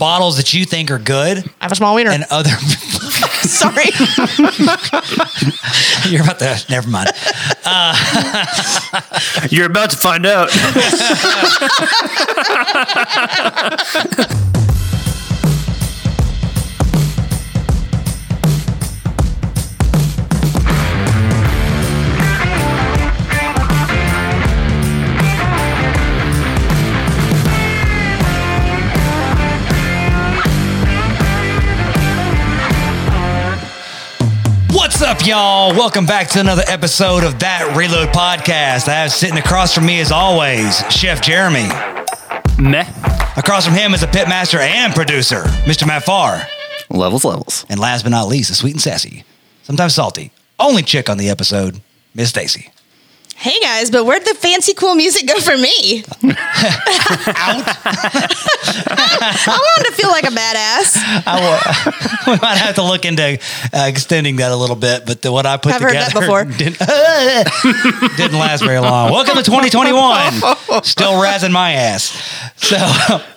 bottles that you think are good. I have a small wiener. And other... Sorry. You're about to... Never mind. You're about to find out. What's up, y'all? Welcome back to another episode of That Reload Podcast. I have sitting across from me, as always, Chef Jeremy. Meh. Across from him is a pitmaster and producer, Mr. Matt Farr. Levels. And last but not least, a sweet and sassy, sometimes salty, only chick on the episode, Miss Stacy. Hey guys, but where'd the fancy cool music go for me? Out. I wanted to feel like a badass. We might have to look into extending that a little bit, but what I put together didn't last very long. Welcome to 2021. Still razzing my ass. So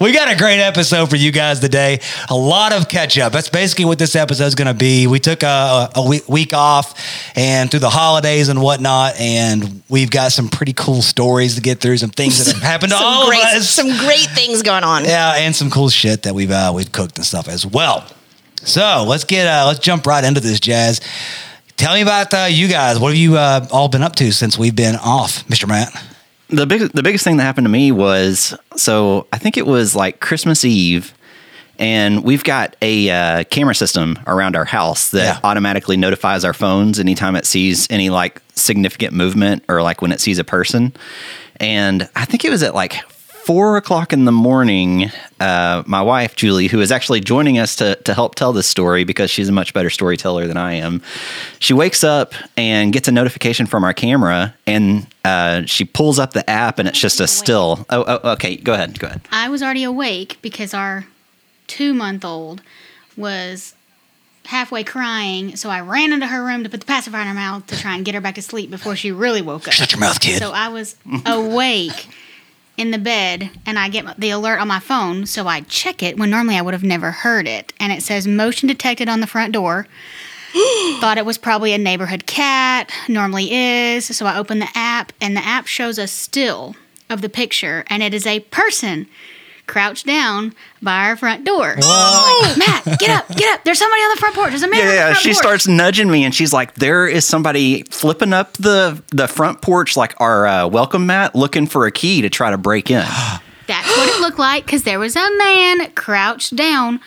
we got a great episode for you guys today. A lot of catch up. That's basically what this episode is going to be. We took a week off and through the holidays and whatnot, and we've got some pretty cool stories to get through, some things that have happened to all of us. Some great things going on. Yeah, and some cool shit that we've cooked and stuff as well. So let's jump right into this jazz. Tell me about you guys. What have you all been up to since we've been off, Mr. Matt? The biggest thing that happened to me was, so I think it was like Christmas Eve, and we've got a camera system around our house that automatically notifies our phones anytime it sees any like significant movement or like when it sees a person. And I think it was at like 4 o'clock in the morning, my wife, Julie, who is actually joining us to help tell this story because she's a much better storyteller than I am, she wakes up and gets a notification from our camera, and she pulls up the app, and it's just a still. Oh, okay. Go ahead. I was already awake because our 2-month-old was halfway crying, so I ran into her room to put the pacifier in her mouth to try and get her back to sleep before she really woke up. Shut your mouth, kid. So I was awake in the bed, and I get the alert on my phone, so I check it when normally I would have never heard it. And it says, motion detected on the front door. Thought it was probably a neighborhood cat, normally is. So I open the app, and the app shows a still of the picture, and it is a person crouched down by our front door. Whoa. Like, Matt, get up. There's somebody on the front porch. There's a man on the front porch. She starts nudging me, and she's like, there is somebody flipping up the front porch, like our welcome mat, looking for a key to try to break in. That's what it looked like, because there was a man crouched down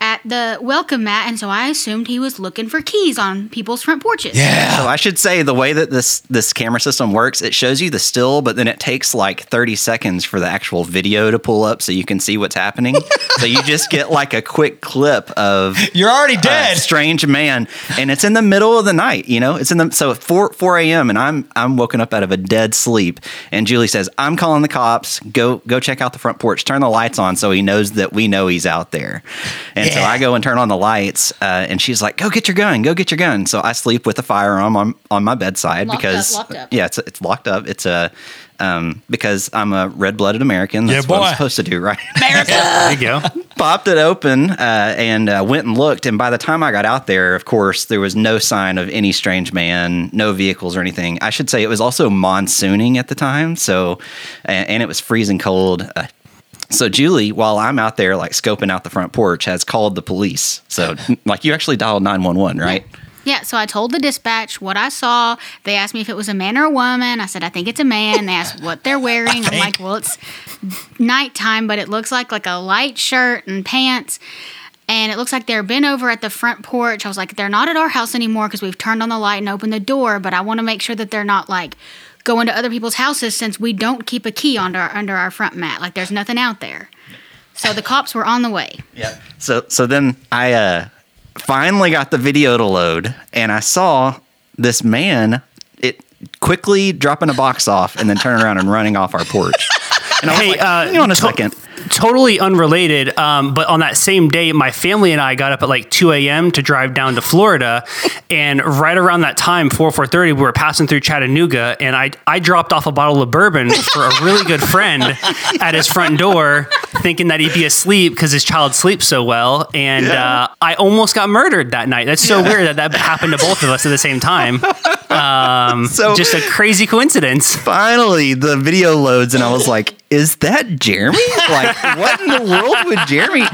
at the welcome mat, and so I assumed he was looking for keys on people's front porches. Yeah. So I should say the way that this camera system works, it shows you the still, but then it takes like 30 seconds for the actual video to pull up so you can see what's happening. So you just get like a quick clip of... You're already dead. Strange man. And it's in the middle of the night, you know? It's in the... So at 4 a.m. and I'm woken up out of a dead sleep, and Julie says, I'm calling the cops. Go check out the front porch. Turn the lights on so he knows that we know he's out there. And so I go and turn on the lights, and she's like, go get your gun. So I sleep with a firearm on my bedside because it's locked up. It's a, because I'm a red-blooded American. That's what I'm supposed to do, right? America! There you go. Popped it open and went and looked. And by the time I got out there, of course, there was no sign of any strange man, no vehicles or anything. I should say it was also monsooning at the time. So, and it was freezing cold. So Julie, while I'm out there like scoping out the front porch, has called the police. So like you actually dialed 911, right? Yeah. So I told the dispatch what I saw. They asked me if it was a man or a woman. I said, I think it's a man. They asked what they're wearing. I'm like, well, it's nighttime, but it looks like a light shirt and pants. And it looks like they're bent over at the front porch. I was like, they're not at our house anymore because we've turned on the light and opened the door. But I want to make sure that they're not like... go into other people's houses since we don't keep a key under our front mat. Like, there's nothing out there. So the cops were on the way. Yeah. So then I finally got the video to load, and I saw this man quickly dropping a box off and then turning around and running off our porch. And I was hang on a second. Totally unrelated, but on that same day, my family and I got up at like 2 a.m. to drive down to Florida, and right around that time, 4:30, we were passing through Chattanooga, and I dropped off a bottle of bourbon for a really good friend at his front door, thinking that he'd be asleep because his child sleeps so well, and I almost got murdered that night. That's so weird that happened to both of us at the same time. Just a crazy coincidence. Finally, the video loads, and I was like, is that Jeremy? Like, what in the world would Jeremy... No.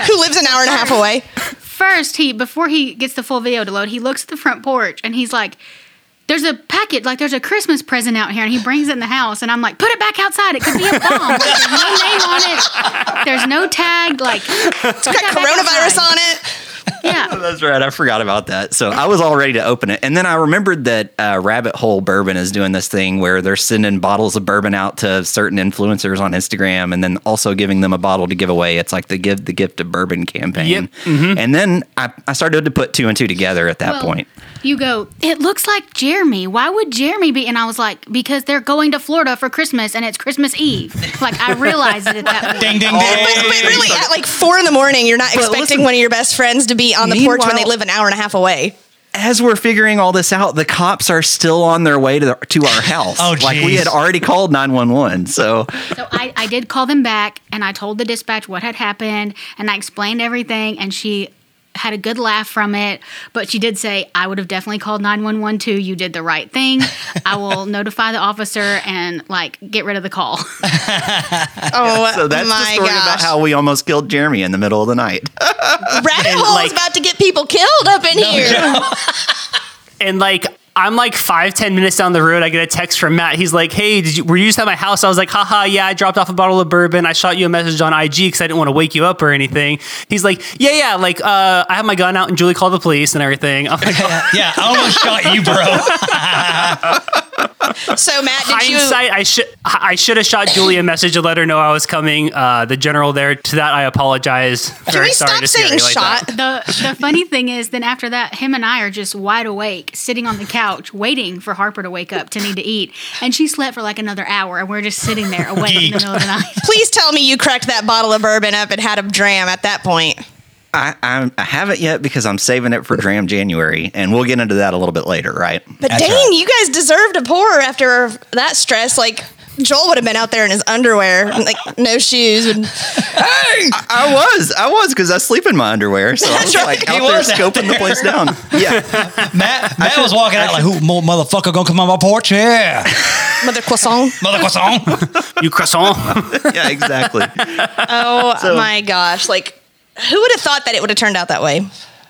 Who lives an hour and a half away? First, before he gets the full video to load, he looks at the front porch, and he's like, there's a packet, like there's a Christmas present out here, and he brings it in the house, and I'm like, put it back outside. It could be a bomb. Like, there's no name on it. There's no tag. Like, it's got coronavirus on it. Yeah, that's right. I forgot about that. So I was all ready to open it. And then I remembered that Rabbit Hole Bourbon is doing this thing where they're sending bottles of bourbon out to certain influencers on Instagram and then also giving them a bottle to give away. It's like the Give the Gift of Bourbon campaign. Yep. Mm-hmm. And then I started to put two and two together at that point. You go, it looks like Jeremy. Why would Jeremy be? And I was like, because they're going to Florida for Christmas and it's Christmas Eve. Like, I realized it at that point. Ding, ding, ding. But really, at like 4 a.m, you're not expecting one of your best friends to be on the porch when they live an hour and a half away. As we're figuring all this out, the cops are still on their way to our house. Oh, geez. Like, we had already called 911. So I did call them back, and I told the dispatch what had happened, and I explained everything, and she had a good laugh from it, but she did say, I would have definitely called 911 too. You did the right thing. I will notify the officer and like get rid of the call. So that's my the story gosh. About how we almost killed Jeremy in the middle of the night. Rabbit Hole is about to get people killed up in here. No. And like, I'm like 5-10 minutes down the road, I get a text from Matt. He's like, hey, were you just at my house? I was like, haha, yeah, I dropped off a bottle of bourbon. I shot you a message on IG because I didn't want to wake you up or anything. He's like, yeah, like, I have my gun out and Julie called the police and everything. I'm like, oh. Yeah, I almost shot you, bro. So, Matt, did you... Hindsight, I should have shot Julie a message to let her know I was coming. The general there, to that, I apologize. Very sorry to see her shot. Like that. The funny thing is, then after that, him and I are just wide awake, sitting on the couch. Waiting for Harper to wake up to need to eat, and she slept for like another hour, and we're just sitting there awake in the middle of the night. Please tell me you cracked that bottle of bourbon up and had a dram at that point. I haven't yet because I'm saving it for DRAM January, and we'll get into that a little bit later, right? But that's dang, right. You guys deserved a pour after that stress. Like, Joel would have been out there in his underwear, like no shoes. And... Hey, I was because I sleep in my underwear, so I was like out there scoping the place down. Yeah, Matt was walking out like, "Who motherfucker gonna come on my porch?" Yeah, mother croissant, you croissant. Yeah, exactly. Oh my gosh! Like, who would have thought that it would have turned out that way?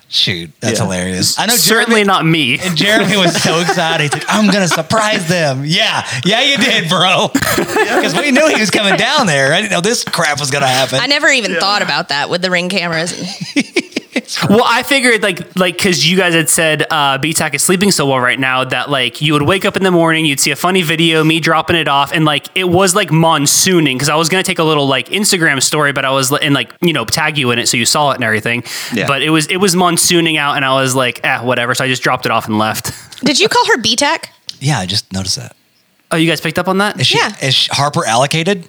Shoot, that's hilarious. I know, certainly Jeremy, not me. And Jeremy was so excited. He's like, I'm gonna surprise them. Yeah, you did, bro. Because we knew he was coming down there. I didn't know this crap was gonna happen. I never even thought about that with the Ring cameras. Well, I figured like because you guys had said BTAC is sleeping so well right now that like you would wake up in the morning, you'd see a funny video, me dropping it off, and like it was like monsooning because I was gonna take a little like Instagram story, but I was and like tag you in it so you saw it and everything. Yeah. But it was monsooning out, and I was like whatever, so I just dropped it off and left. Did you call her BTAC? Yeah, I just noticed that. Oh, you guys picked up on that? Is Harper allocated?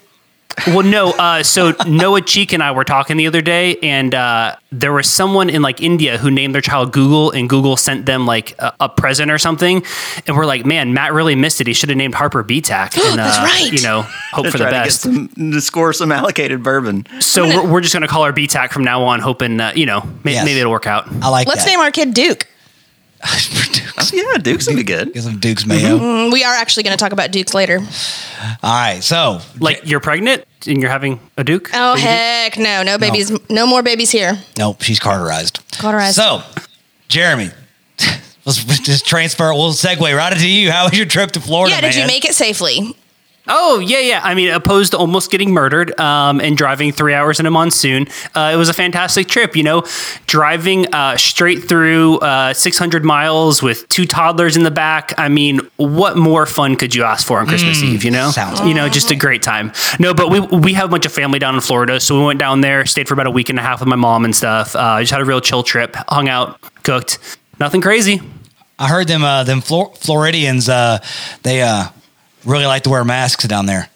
Well, no. So Noah Cheek and I were talking the other day, and there was someone in like India who named their child Google, and Google sent them like a present or something. And we're like, man, Matt really missed it. He should have named Harper BTAC. And, that's right. Hope for the best. To score some allocated bourbon. So we're just going to call her BTAC from now on, hoping, maybe it'll work out. I like Let's name our kid Duke. Dukes. Yeah, Dukes would be good. Get some Dukes mayo. Mm-hmm. We are actually going to talk about Dukes later. All right, so you're pregnant and you're having a Duke. Oh heck, no babies, no more babies here. Nope, she's cauterized. So, Jeremy, let's just transfer. We'll segue right into you. How was your trip to Florida? Yeah, did you make it safely? Oh, yeah. I mean, opposed to almost getting murdered and driving 3 hours in a monsoon, it was a fantastic trip, driving straight through 600 miles with two toddlers in the back. I mean, what more fun could you ask for on Christmas Eve, Sounds just a great time. No, but we have a bunch of family down in Florida, so we went down there, stayed for about a week and a half with my mom and stuff. Just had a real chill trip, hung out, cooked. Nothing crazy. I heard them Floridians, they... really like to wear masks down there.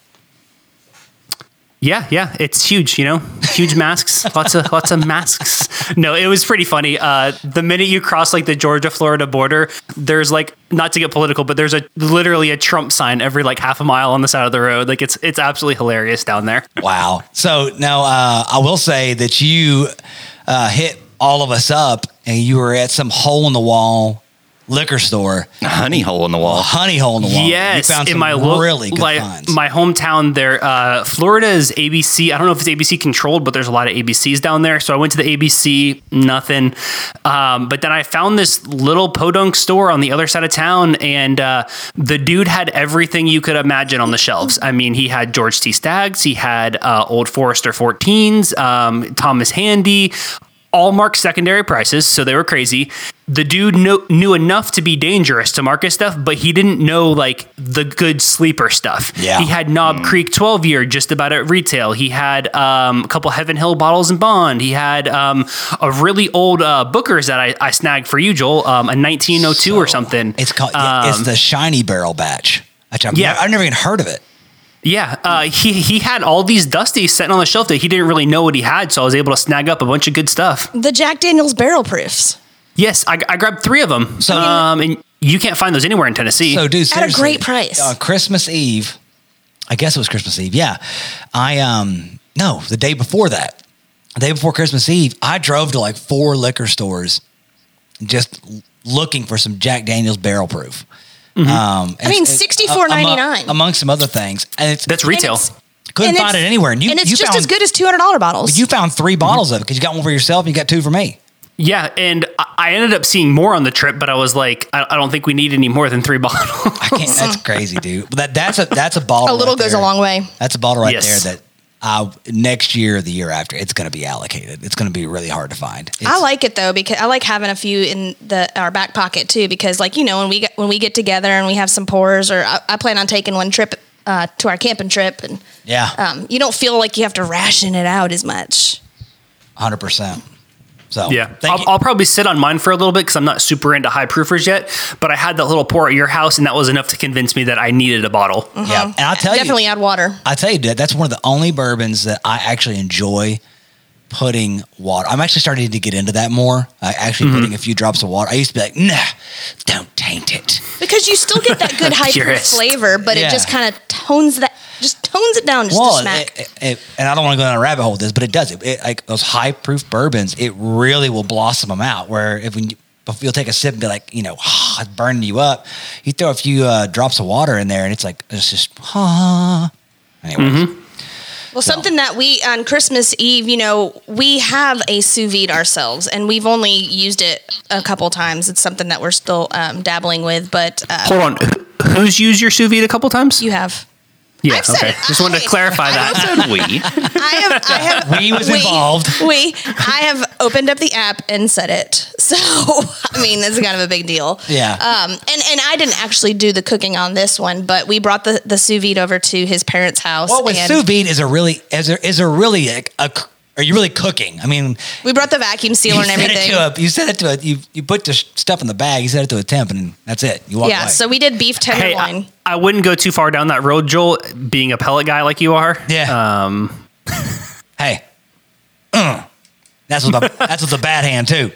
Yeah, it's huge, you know, huge masks, lots of masks. No, it was pretty funny. The minute you cross like the Georgia-Florida border, there's like, not to get political, but there's literally a Trump sign every like half a mile on the side of the road. Like it's absolutely hilarious down there. Wow. So now I will say that you hit all of us up and you were at some hole in the wall liquor store. A honey hole in the wall. Yes. You found some really good finds. My hometown there, Florida is ABC. I don't know if it's ABC controlled, but there's a lot of ABCs down there. So I went to the ABC, nothing. But then I found this little podunk store on the other side of town, and the dude had everything you could imagine on the shelves. I mean, he had George T. Staggs, he had Old Forester 14s, Thomas Handy, all marked secondary prices, so they were crazy. The dude knew enough to be dangerous to market stuff, but he didn't know like the good sleeper stuff. Yeah. He had Knob Creek 12-year just about at retail. He had a couple Heaven Hill bottles in bond. He had a really old Booker's that I snagged for you, Joel, a 1902 or something. It's called it's the Shiny Barrel Batch. I've never even heard of it. Yeah, he had all these dusties sitting on the shelf that he didn't really know what he had, so I was able to snag up a bunch of good stuff. The Jack Daniels Barrel Proofs. Yes, I grabbed 3 of them, so, and you can't find those anywhere in Tennessee. So, dude, seriously, at a great price. Christmas Eve, I guess it was Christmas Eve, yeah. The day before that, the day before Christmas Eve, I drove to like 4 liquor stores just looking for some Jack Daniels Barrel Proof. Mm-hmm. It's $64.99 among some other things. And that's retail. Couldn't find it anywhere. And it's just as good as $200 bottles. You found 3 bottles of it because you got one for yourself and you got 2 for me. Yeah, and I ended up seeing more on the trip, but I was like, I don't think we need any more than 3 bottles. That's crazy, dude. That's a bottle. A little goes a long way. That's a bottle there that next year or the year after, it's going to be allocated. It's going to be really hard to find. I like it though, because I like having a few in our back pocket too, because like, you know, when we get together and we have some pours, or I plan on taking one trip to our camping trip, and you don't feel like you have to ration it out as much. 100%. So yeah, I'll probably sit on mine for a little bit because I'm not super into high proofers yet, but I had that little pour at your house and that was enough to convince me that I needed a bottle. Mm-hmm. Yeah. And definitely add water. I tell you, dude, that's one of the only bourbons that I actually enjoy putting water. I'm actually starting to get into that more. Putting a few drops of water. I used to be like, nah, don't taint it. Because you still get that good high proof flavor, but it just kind of tones it down just a smack. And I don't want to go down a rabbit hole with this, but it does. It like those high proof bourbons, it really will blossom them out. Where if you'll take a sip and be like, you know, it's burning you up. You throw a few drops of water in there, and it's just. Anyways. Mm-hmm. Well, something that we, on Christmas Eve, you know, we have a sous vide ourselves, and we've only used it a couple times. It's something that we're still dabbling with, but... Hold on. Who's used your sous vide a couple times? You have. Yeah, I've okay. Just wanted to clarify that. I have opened up the app and said it. So, I mean, this is kind of a big deal. Yeah. And I didn't actually do the cooking on this one, but we brought the sous vide over to his parents' house. Well, with sous vide are you really cooking? I mean, we brought the vacuum sealer and everything. You put the stuff in the bag. You set it to a temp, and that's it. You walk away. Yeah. So we did beef tenderloin. Hey, I wouldn't go too far down that road, Joel. Being a pellet guy like you are. Yeah. Hey. That's with the bad hand too.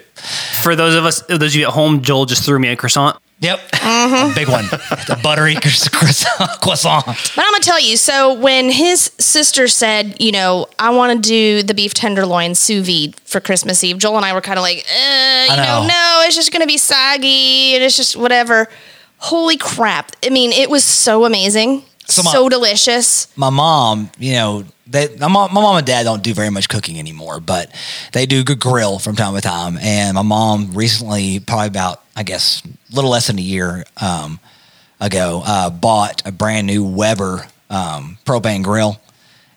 For those of you at home, Joel just threw me a croissant. Yep. Mm-hmm. A big one. The buttery croissant. But I'm going to tell you, so when his sister said, you know, I want to do the beef tenderloin sous vide for Christmas Eve, Joel and I were kind of like, no, it's just going to be soggy and it's just whatever. Holy crap. I mean, it was so amazing. So delicious. My mom, you know, my mom and dad don't do very much cooking anymore, but they do good grill from time to time. And my mom recently, probably about, I guess, a little less than a year ago, bought a brand new Weber propane grill.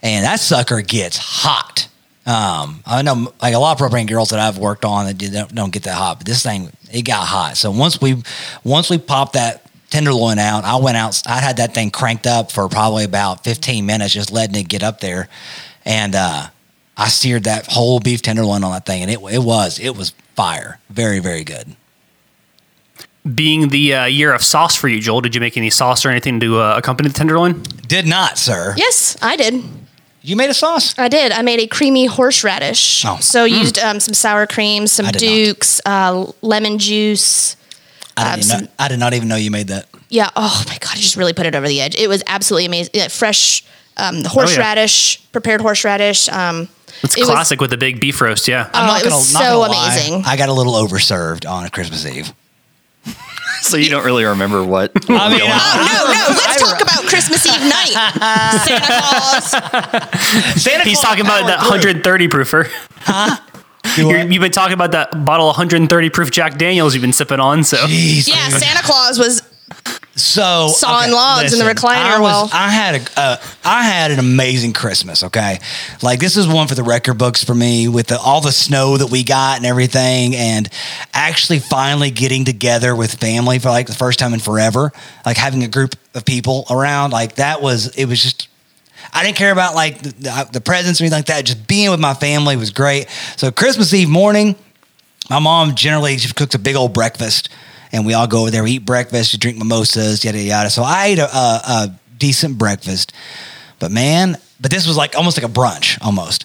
And that sucker gets hot. I know like a lot of propane grills that I've worked on that don't get that hot, but this thing, it got hot. So once we popped that tenderloin out, I went out. I had that thing cranked up for probably about 15 minutes, just letting it get up there, and I seared that whole beef tenderloin on that thing, and it was fire, very very good. Being the year of sauce for you, Joel, did you make any sauce or anything to accompany the tenderloin? Did not, sir. Yes, I did. You made a sauce? I did. I made a creamy horseradish. Oh. So used some sour cream, some Dukes, lemon juice. I did not even know you made that. Yeah. Oh, my God. I just really put it over the edge. It was absolutely amazing. Yeah, fresh the horseradish, prepared horseradish. It's classic with the big beef roast, yeah. Oh, it was so amazing. I got a little overserved on Christmas Eve. So you don't really remember what? I mean, no. Let's talk about Christmas Eve night. Santa Claus. He's talking about that 130 proofer. Huh? You've been talking about that bottle 130 proof Jack Daniels you've been sipping on. So jeez, yeah, dude. Santa Claus was sawing logs in the recliner. I had an amazing Christmas. Okay, like this is one for the record books for me with all the snow that we got and everything, and actually finally getting together with family for like the first time in forever. Like having a group of people around, like that was it was just. I didn't care about like the presents or anything like that. Just being with my family was great. So Christmas Eve morning, my mom generally just cooks a big old breakfast. And we all go over there, we eat breakfast, we drink mimosas, yada, yada. So I ate a decent breakfast. But this was like almost like a brunch almost.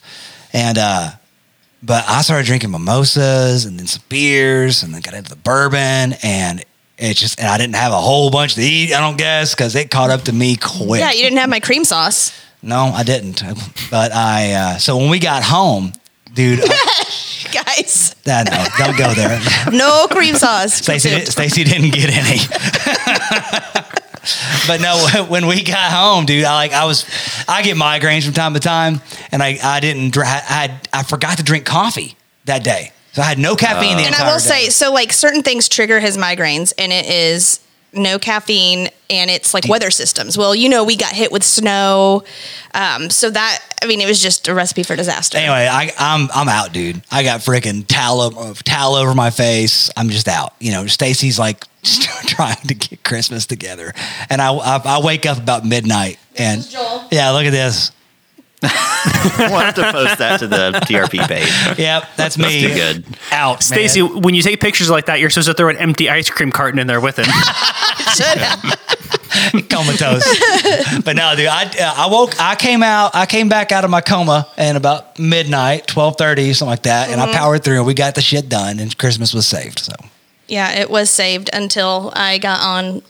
And, but I started drinking mimosas and then some beers and then got into the bourbon and it's just, and I didn't have a whole bunch to eat, I don't guess, because it caught up to me quick. Yeah, you didn't have my cream sauce. No, I didn't. But so when we got home, dude. Guys. No, don't go there. No cream sauce. Stacey didn't get any. But no, when we got home, dude, I get migraines from time to time, and I forgot to drink coffee that day, so I had no caffeine the entire day. And I will say, so like certain things trigger his migraines, and it is no caffeine, and it's like weather systems. Well, you know, we got hit with snow, so that it was just a recipe for disaster. Anyway, I'm out, dude. I got freaking towel over my face. I'm just out. You know, Stacy's like just trying to get Christmas together, and I wake up about midnight, and Joel. Yeah, look at this. We'll have to post that to the TRP page. Yep, that's me. Too good. Out, Stacey, man. When you take pictures like that, you're supposed to throw an empty ice cream carton in there with it. Shut up. Comatose. But no, dude, I woke. I came back out of my coma and about midnight, 12:30, something like that, and I powered through. And we got the shit done, and Christmas was saved. So yeah, it was saved until I got on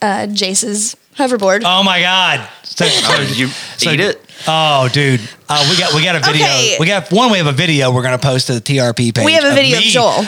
Jace's hoverboard. Oh my God! So, you eat it. Oh, dude, we got a video. Okay. We have a video we're going to post to the TRP page. We have a video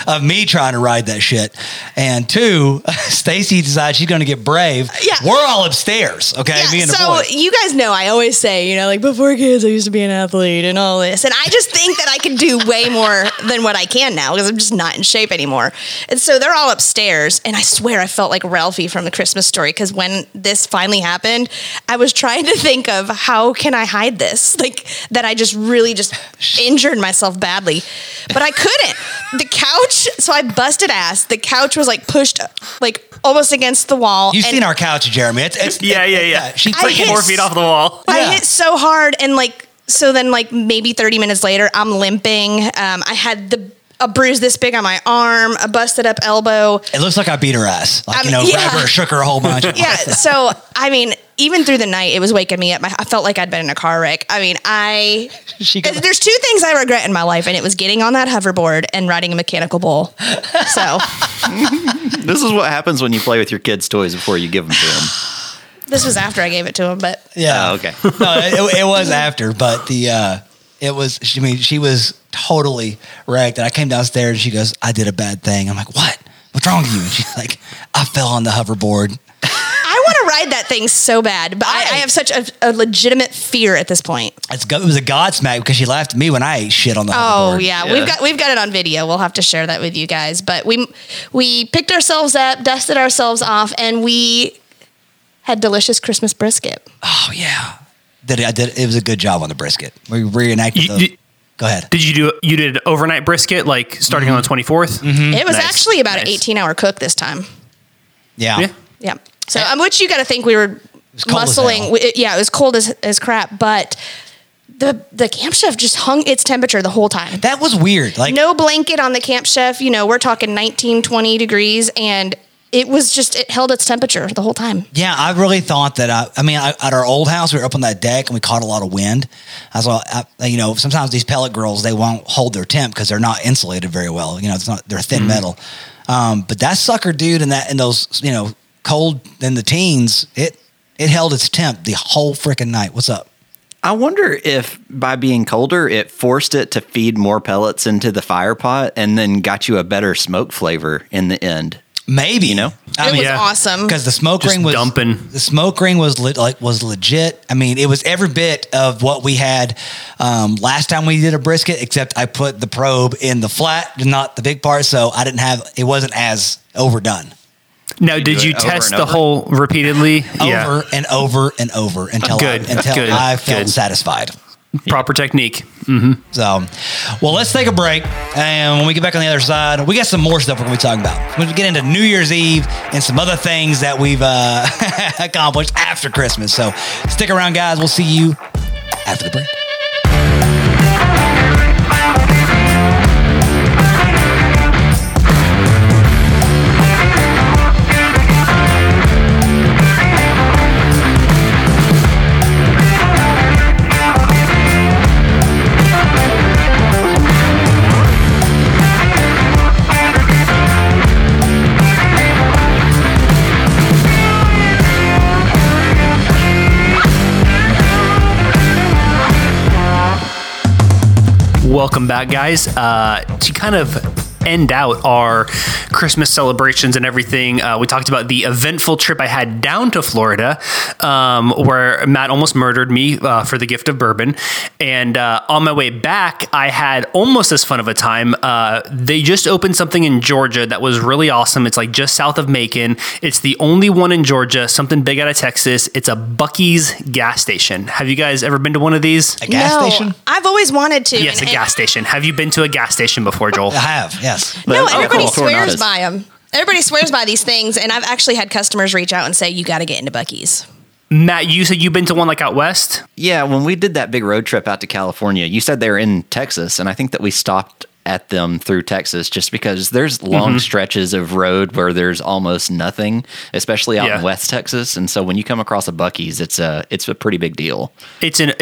of me trying to ride that shit. And two, Stacy decides she's going to get brave. Yeah. We're all upstairs, okay? Yeah, me and the boys. You guys know I always say, you know, like before kids, I used to be an athlete and all this. And I just think that I could do way more than what I can now because I'm just not in shape anymore. And so they're all upstairs. And I swear I felt like Ralphie from The Christmas Story because when this finally happened, I was trying to think of how can I hide this, like that I just really just injured myself badly, but I couldn't. The couch, so I busted ass. The couch was like pushed like almost against the wall. You've seen our couch, Jeremy. It's she's like 4 feet off the wall. I hit so hard and like so then like maybe 30 minutes later I'm limping. I had a bruise this big on my arm, a busted up elbow. It looks like I beat her ass. Like, grabbed her, shook her a whole bunch. Yeah. So, even through the night, it was waking me up. I felt like I'd been in a car wreck. There's two things I regret in my life, and it was getting on that hoverboard and riding a mechanical bull. So. This is what happens when you play with your kids' toys before you give them to them. This was after I gave it to them, but. Yeah. Oh, okay. No, it was after, but she was totally wrecked. And I came downstairs and she goes, I did a bad thing. I'm like, what? What's wrong with you? And she's like, I fell on the hoverboard. I want to ride that thing so bad, but I have such a legitimate fear at this point. It was a Godsmack because she laughed at me when I ate shit on the hoverboard. Oh yeah. We've got it on video. We'll have to share that with you guys. But we picked ourselves up, dusted ourselves off, and we had delicious Christmas brisket. Oh yeah. It was a good job on the brisket. We reenacted go ahead. You did overnight brisket, like starting on the 24th? Mm-hmm. It was actually about an 18-hour cook this time. Yeah. Yeah. So, which you got to think we were muscling. It was cold as crap, but the camp chef just hung its temperature the whole time. That was weird. Like no blanket on the camp chef. You know, we're talking 19, 20 degrees, and it was just, it held its temperature the whole time. Yeah, I really thought that, I mean, at our old house, we were up on that deck and we caught a lot of wind. I sometimes these pellet grills, they won't hold their temp because they're not insulated very well. You know, it's not, they're thin metal. But that sucker, dude, in those, you know, cold in the teens, it held its temp the whole freaking night. What's up? I wonder if by being colder, it forced it to feed more pellets into the fire pot and then got you a better smoke flavor in the end. Maybe, you know, it was awesome because the smoke ring was dumping. The smoke ring was legit. I mean, it was every bit of what we had last time we did a brisket, except I put the probe in the flat, not the big part, so I didn't have. It wasn't as overdone. Now, did you test the whole repeatedly? Over and over until I felt satisfied. Proper technique. Mm-hmm. So, well, let's take a break. And when we get back on the other side, we got some more stuff we're going to be talking about. We're going to get into New Year's Eve and some other things that we've accomplished after Christmas. So stick around, guys. We'll see you after the break. Welcome back, guys. To kind of end out our Christmas celebrations and everything, we talked about the eventful trip I had down to Florida, where Matt almost murdered me for the gift of bourbon. And on my way back, I had almost as fun of a time. They just opened something in Georgia that was really awesome. It's like just south of Macon. It's the only one in Georgia, something big out of Texas. It's a Buc-ee's gas station. Have you guys ever been to one of these? A gas station? I've always wanted to. Yes, a gas station. Have you been to a gas station before, Joel? I have, yes. No, everybody swears by them. Everybody swears by these things, and I've actually had customers reach out and say, you got to get into Buc-ee's. Matt, you said you've been to one like out west? Yeah, when we did that big road trip out to California, you said they were in Texas, and I think that we stopped at them through Texas just because there's long stretches of road where there's almost nothing, especially out in West Texas. And so when you come across a Buc-ee's, it's a pretty big deal. It's an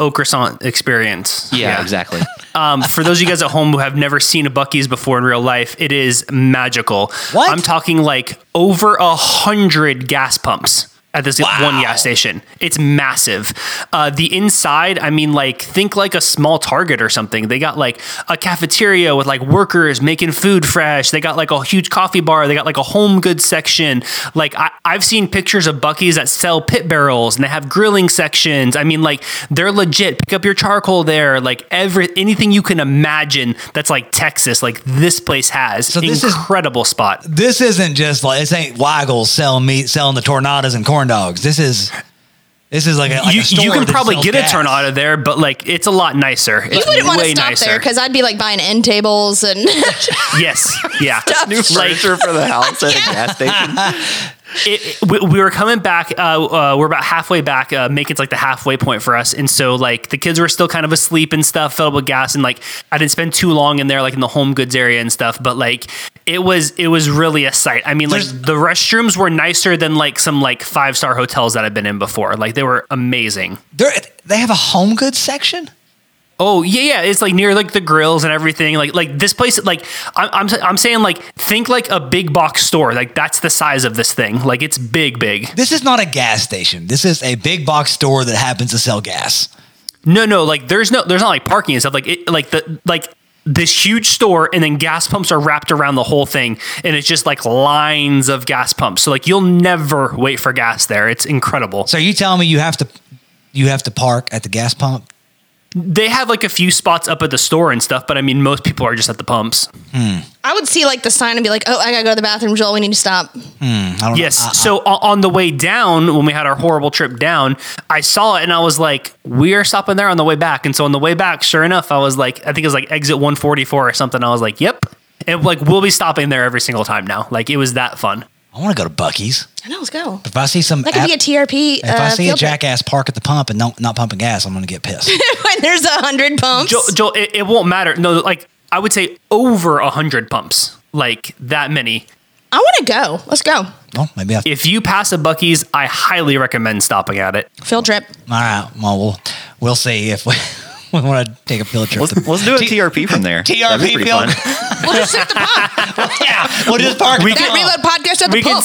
au croissant experience. Yeah. Exactly. For those of you guys at home who have never seen a Buc-ee's before in real life, it is magical. What? I'm talking like over 100 gas pumps at this one gas station. It's massive. The inside, I mean, like, think like a small Target or something. They got like a cafeteria with like workers making food fresh. They got like a huge coffee bar. They got like a home goods section. Like I've seen pictures of Buc-ee's that sell pit barrels and they have grilling sections. I mean, like, they're legit. Pick up your charcoal there. Like anything you can imagine that's like Texas, like this place has. So this incredible spot. This isn't just like, this ain't Weigel selling the tornadoes and corn dogs. This is like you, a store. You can probably get a tornado there, but like it's a lot nicer. It's you wouldn't want to stop nicer there because I'd be like buying end tables and yes, yeah, new furniture for the house at a gas station. We were coming back. We're about halfway back. Macon's like the halfway point for us, and so like the kids were still kind of asleep and stuff, filled with gas, and like I didn't spend too long in there, like in the home goods area and stuff. But like it was really a sight. I mean, like the restrooms were nicer than like some like 5-star hotels that I've been in before. Like they were amazing. They have a home goods section. Oh yeah, it's like near like the grills and everything. Like this place, like I'm saying, like think like a big box store. Like that's the size of this thing. Like it's big. This is not a gas station. This is a big box store that happens to sell gas. No, like there's not like parking and stuff. Like this huge store, and then gas pumps are wrapped around the whole thing, and it's just like lines of gas pumps. So like you'll never wait for gas there. It's incredible. So are you telling me you have to park at the gas pump? They have like a few spots up at the store and stuff, but I mean, most people are just at the pumps. I would see like the sign and be like, oh, I gotta go to the bathroom, Joel, we need to stop. I don't know. So on the way down, when we had our horrible trip down, I saw it and I was like, we are stopping there on the way back. And so on the way back, sure enough, I was like, I think it was like exit 144 or something. I was like, yep. And like, we'll be stopping there every single time now. Like it was that fun. I want to go to Buc-ee's. I know, let's go. If I see some... That could be a TRP. If I see a jackass park at the pump and not pumping gas, I'm going to get pissed. When there's 100 pumps. Joel, it won't matter. No, like, I would say over 100 pumps. Like, that many. I want to go. Let's go. Well, maybe if you pass a Buc-ee's, I highly recommend stopping at it. Field trip. All right. Well, we'll see if we want to take a field trip. Let's do a TRP from there. TRP field. We'll just sit at the pump. We'll just park. That Reload podcast at the pump. We can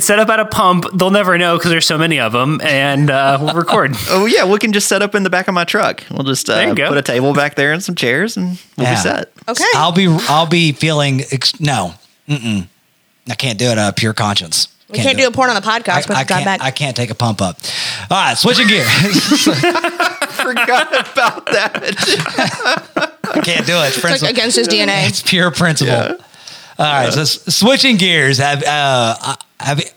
set up at a pump. They'll never know because there's so many of them, and we'll record. Oh yeah, we can just set up in the back of my truck. We'll just put a table back there and some chairs, and we'll be set. Okay. I'll be feeling no. Mm-mm. I can't do it. Pure conscience. We can't do a porn on the podcast. I can't take a pump up. All right, switching gears. I forgot about that. I can't do it. It's like against his DNA. It's pure principle. Yeah. All right, so switching gears. I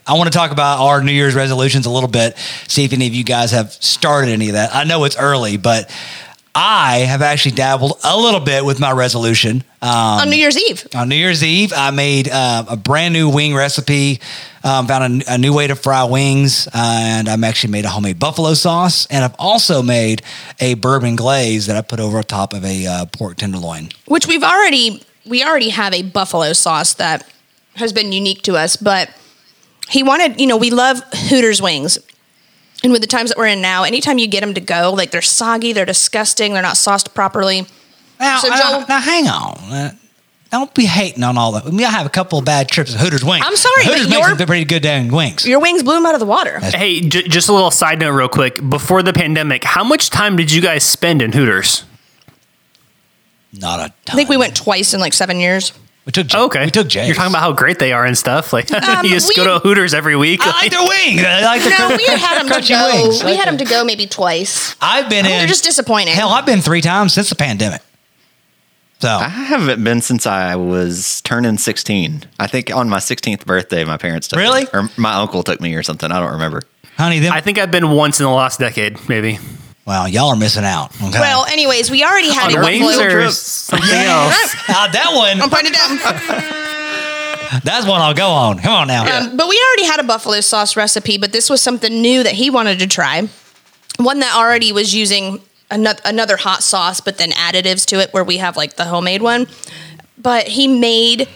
want to talk about our New Year's resolutions a little bit. See if any of you guys have started any of that. I know it's early, but I have actually dabbled a little bit with my resolution. On New Year's Eve. On New Year's Eve, I made a brand new wing recipe, found a new way to fry wings, and I've actually made a homemade buffalo sauce, and I've also made a bourbon glaze that I put over top of a pork tenderloin. Which we already have a buffalo sauce that has been unique to us, but he wanted, we love Hooters wings. And with the times that we're in now, anytime you get them to go, like they're soggy, they're disgusting, they're not sauced properly. Now, so Joel, now hang on. Don't be hating on all that. I mean, I have a couple of bad trips at Hooters wings. I'm sorry, Hooters but makes some pretty good damn wings. Your wings blew them out of the water. Hey, just a little side note real quick. Before the pandemic, how much time did you guys spend in Hooters? Not a ton. I think we went twice in like 7 years. We took Jay's. You're talking about how great they are and stuff. Like you just go to Hooters every week. I like their wing. I like the we had them to go. Wings. We had them to go maybe twice. They're just disappointing. Hell, I've been 3 times since the pandemic. So I haven't been since I was turning 16. I think on my 16th birthday, my parents took me. Really? Or my uncle took me or something. I don't remember. Honey, I think I've been once in the last decade, maybe. Wow, y'all are missing out. Okay. Well, anyways, we already had a wings or something else. That one. I'm putting it down. That's one I'll go on. Come on now. But we already had a buffalo sauce recipe, but this was something new that he wanted to try. One that already was using another hot sauce, but then additives to it where we have like the homemade one. But he made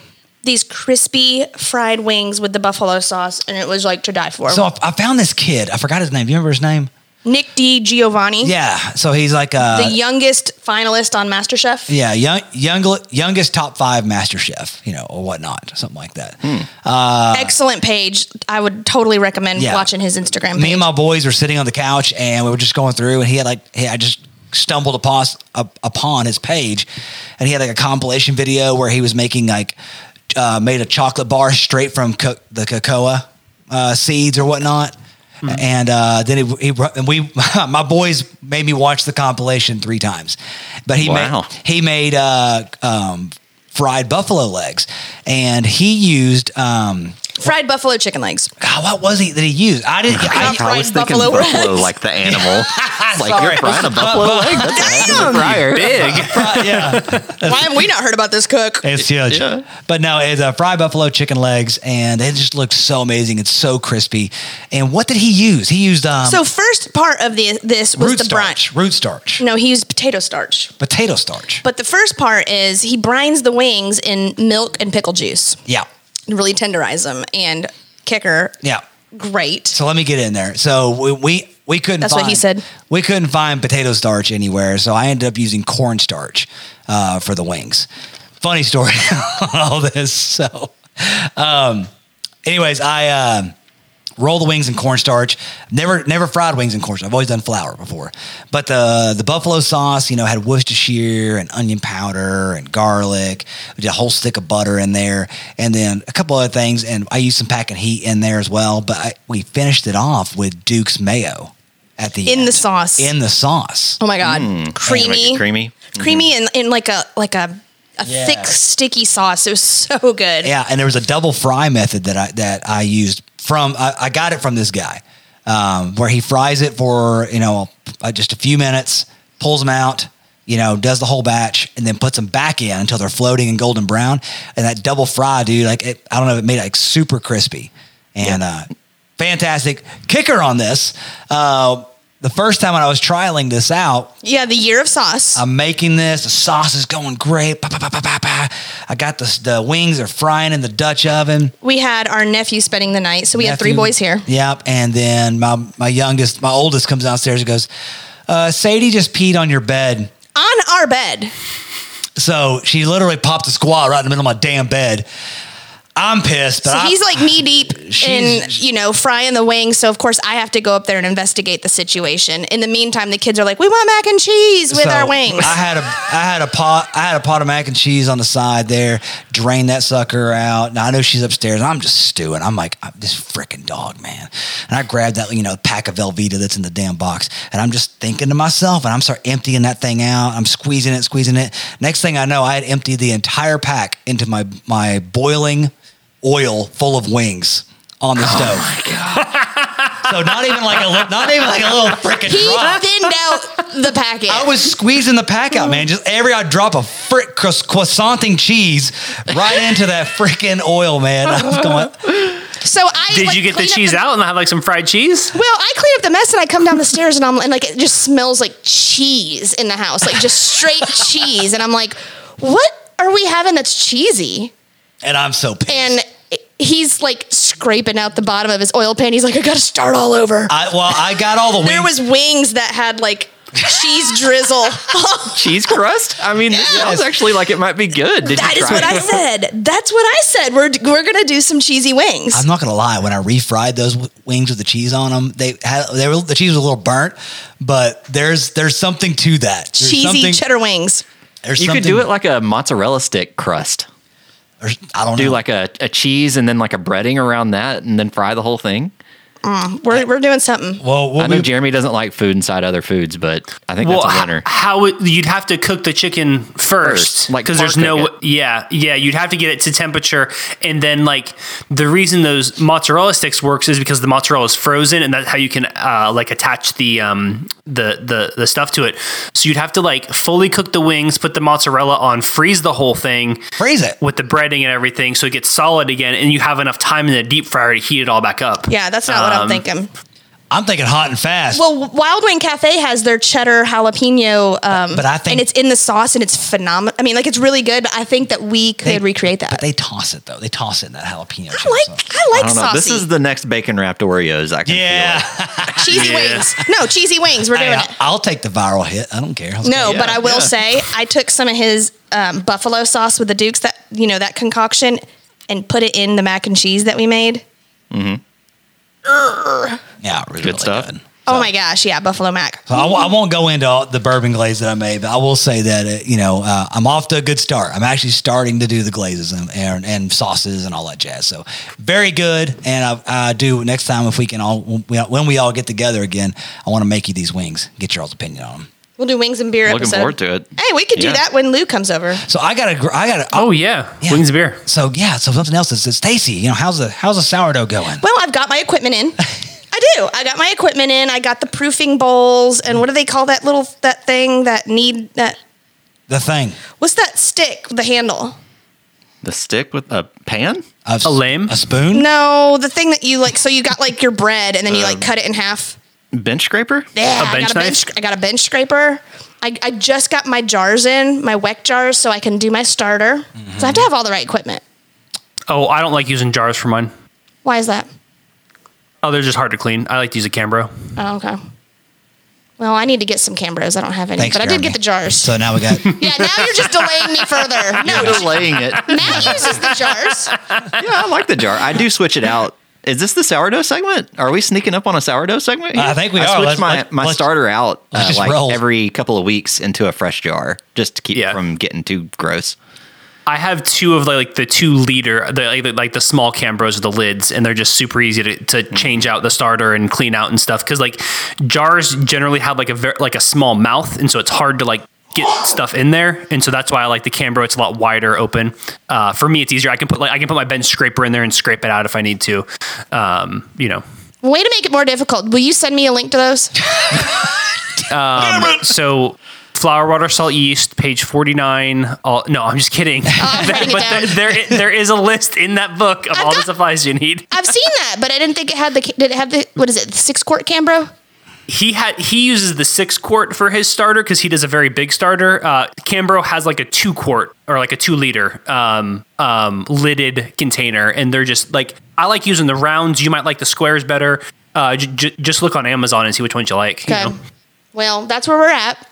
these crispy fried wings with the buffalo sauce, and it was like to die for. So I found this kid. I forgot his name. Do you remember his name? Nick D. Giovanni. Yeah. So he's like the youngest finalist on MasterChef. Yeah. Youngest top 5 MasterChef, or whatnot, something like that. Excellent page. I would totally recommend watching his Instagram page. Me and my boys were sitting on the couch and we were just going through and he had I just stumbled upon his page and he had like a compilation video where he was making made a chocolate bar straight from the cocoa seeds or whatnot. And then my boys made me watch the compilation 3 times, but he made fried buffalo legs, and he used fried buffalo chicken legs. God, what was he that he used? I didn't. I was thinking buffalo like the animal. Like you're frying a buffalo leg. That's a fryer. Big. Why have we not heard about this cook? It's huge. Yeah. But no, it's fried buffalo chicken legs, and it just looks so amazing. It's so crispy. And what did he use? He used so first part of this was the brunch. Root starch. No, he used potato starch. Potato starch. But the first part is he brines the wings in milk and pickle juice. Yeah. Really tenderize them and kicker. Yeah. Great. So let me get in there. So we couldn't That's find, what he said. We couldn't find potato starch anywhere. So I ended up using cornstarch for the wings. Funny story on all this. So anyways, I roll the wings in cornstarch. Never fried wings in cornstarch. I've always done flour before. But the buffalo sauce, had Worcestershire and onion powder and garlic. We did a whole stick of butter in there. And then a couple other things. And I used some pack and heat in there as well. But we finished it off with Duke's mayo at the end. The sauce. In the sauce. Oh, my God. Creamy. Creamy. Creamy and in a thick, sticky sauce. It was so good. Yeah, and there was a double fry method that I used I got it from this guy, where he fries it for, just a few minutes, pulls them out, does the whole batch, and then puts them back in until they're floating and golden brown. And that double fry, dude, I don't know, it made it super crispy. And fantastic. Kicker on this, the first time when I was trialing this out. Yeah, the year of sauce. I'm making this. The sauce is going great. Bah, bah, bah, bah, bah. I got the wings are frying in the Dutch oven. We had our nephew spending the night, so we had three boys here. Yep, and then my oldest comes downstairs and goes, Sadie just peed on your bed. On our bed. So she literally popped a squat right in the middle of my damn bed. I'm pissed. But so he's like knee deep in, frying the wings. So of course I have to go up there and investigate the situation. In the meantime, the kids are like, we want mac and cheese with our wings. I had a pot of mac and cheese on the side there, drained that sucker out. Now I know she's upstairs and I'm just stewing. I'm like, this freaking dog, man. And I grabbed that, pack of Velveeta that's in the damn box. And I'm just thinking to myself, and I'm start emptying that thing out. I'm squeezing it. Next thing I know, I had emptied the entire pack into my boiling oil full of wings on the stove. Oh my God. So not even like a little freaking drop. He thinned out the packet. I was squeezing the pack out, man. Just I'd drop a croissanting cheese right into that freaking oil, man. I was going. So did you get the cheese out and have like some fried cheese? Well, I clean up the mess and I come down the stairs and it just smells like cheese in the house, like just straight cheese. And I'm like, what are we having that's cheesy? And I'm so pissed. And he's like scraping out the bottom of his oil pan. He's like, I got to start all over. I got all the wings. There was wings that had like cheese drizzle. Cheese crust? I mean, yes. This sounds actually like it might be good. That's what I said. We're going to do some cheesy wings. I'm not going to lie. When I refried those wings with the cheese on them, the cheese was a little burnt, but there's something to that. There's cheesy cheddar wings. You could do it like a mozzarella stick crust. I don't know. Do like a cheese and then like a breading around that and then fry the whole thing. We're doing something. Well, I know Jeremy doesn't like food inside other foods, but I think that's a winner. You'd have to cook the chicken first, like, because there's no it. Yeah, you'd have to get it to temperature, and then like the reason those mozzarella sticks works is because the mozzarella is frozen, and that's how you can attach the stuff to it. So you'd have to like fully cook the wings, put the mozzarella on, freeze the whole thing, freeze it with the breading and everything, so it gets solid again, and you have enough time in the deep fryer to heat it all back up. Yeah, that's not what I'm thinking. I'm thinking hot and fast. Well, Wild Wing Cafe has their cheddar jalapeno, but I think, and it's in the sauce, and it's phenomenal. I mean, like, it's really good, but I think that they could recreate that. But they toss it, though. They toss it in that jalapeno. I don't know. Saucy. This is the next bacon wrapped Oreos. I can feel it. Cheesy wings. No, cheesy wings. We're doing it. I'll take the viral hit. I don't care. But I will say I took some of his buffalo sauce with the Dukes, that concoction, and put it in the mac and cheese that we made. Mm-hmm. Yeah, really good stuff. Good. So, oh my gosh, yeah, buffalo mac. So I won't go into all the bourbon glaze that I made, but I will say that I'm off to a good start. I'm actually starting to do the glazes and sauces and all that jazz. So very good. And I do next time if we can all when we all get together again, I want to make you these wings. Get your all's opinion on them. We'll do wings and beer. Looking forward to it. Hey, we could do that when Lou comes over. So I gotta. Oh yeah, wings and beer. So so something else is Stacy. How's the sourdough going? Well, I've got my equipment in. I got the proofing bowls and what do they call that little thing that need that? The thing. What's that stick? The handle. The stick with a pan? A lame? A spoon? No, the thing that you like. So you got like your bread and then you like cut it in half. Bench scraper? Yeah, I got a bench scraper. I just got my jars in, my Weck jars, so I can do my starter. Mm-hmm. So I have to have all the right equipment. Oh, I don't like using jars for mine. Why is that? Oh, they're just hard to clean. I like to use a Cambro. Oh, okay. Well, I need to get some Cambros. I don't have any, Jeremy. I did get the jars. So now we got... Yeah, now you're just delaying me further. No, you're delaying it. Matt uses the jars. Yeah, I like the jar. I do switch it out. Is this the sourdough segment? Are we sneaking up on a sourdough segment? I think we are. I switch my starter out every couple of weeks into a fresh jar just to keep it from getting too gross. I have two of the 2 liter, the small Cambros with the lids, and they're just super easy to change out the starter and clean out and stuff. Because jars generally have a small mouth, and so it's hard to get stuff in there, and so that's why I like the Cambro. It's a lot wider open. For me, it's easier. I can put my bench scraper in there and scrape it out if I need to. Way to make it more difficult. Will you send me a link to those? So flour, water, salt, yeast, page 49. No, I'm just kidding. There is a list in that book of all the supplies you need. I've seen that, but I didn't think it had the. Did it have the? What is it? The 6-quart Cambro? He uses the 6-quart for his starter because he does a very big starter. Cambro has like a 2-quart or like a 2-liter lidded container, and they're just like, I like using the rounds. You might like the squares better. Just look on Amazon and see which ones you like. Okay. You know? Well, that's where we're at.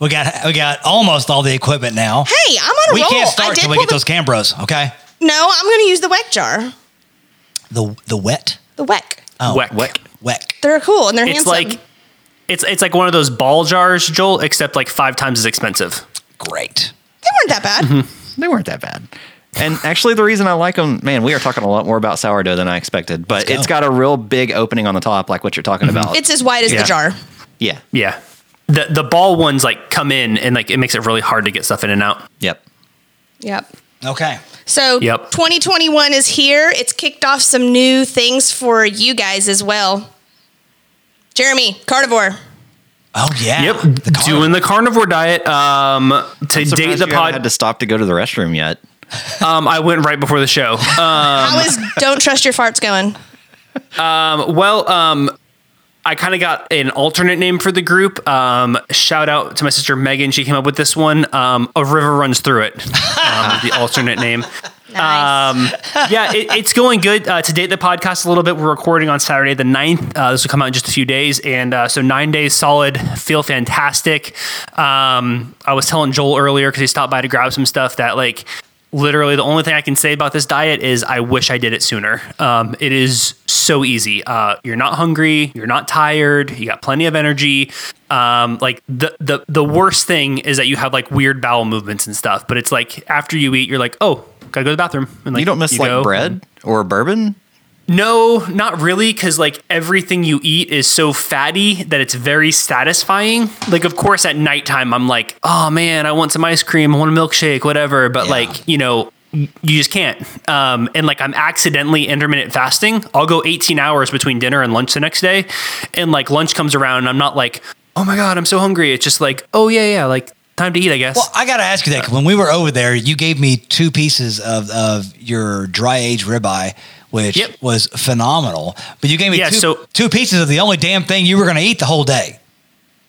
We got almost all the equipment now. Hey, I'm on a roll. We can't start until we get those Cambros. Okay. No, I'm going to use the Weck jar. The wet. The Weck. Oh, Weck. They're cool and they're handsome. It's like one of those ball jars, Joel, except like 5 times as expensive. Great. They weren't that bad. Mm-hmm. They weren't that bad. And actually, the reason I like them, man, we are talking a lot more about sourdough than I expected, but it's got a real big opening on the top, like what you're talking about. It's as wide as the jar. Yeah. Yeah. The ball ones like come in and like it makes it really hard to get stuff in and out. Yep. Okay. So 2021 is here. It's kicked off some new things for you guys as well. Jeremy, carnivore. Oh yeah. Yep. Doing the carnivore diet. To date the pod, I had to stop to go to the restroom yet. I went right before the show. How is Don't Trust Your Farts going? I kind of got an alternate name for the group. Shout out to my sister Megan. She came up with this one. A River Runs Through It. The alternate name. Nice. It's going good. To date the podcast a little bit, we're recording on Saturday the 9th. This will come out in just a few days. And so 9 days solid, feel fantastic. I was telling Joel earlier, because he stopped by to grab some stuff, that like literally the only thing I can say about this diet is I wish I did it sooner. It is so easy. You're not hungry. You're not tired. You got plenty of energy. The worst thing is that you have like weird bowel movements and stuff, but it's like after you eat, you're like, oh, gotta go to the bathroom. And like, you don't miss bread or bourbon? No, not really. Cause like everything you eat is so fatty that it's very satisfying. Like, of course at nighttime I'm like, oh man, I want some ice cream. I want a milkshake, whatever. But like, you know, you just can't. And like, I'm accidentally intermittent fasting. I'll go 18 hours between dinner and lunch the next day. And like lunch comes around and I'm not like, oh my God, I'm so hungry. It's just like, oh yeah. Like, time to eat, I guess. Well, I got to ask you that. When we were over there, you gave me 2 pieces of your dry aged ribeye, which was phenomenal. But you gave me 2 pieces of the only damn thing you were going to eat the whole day.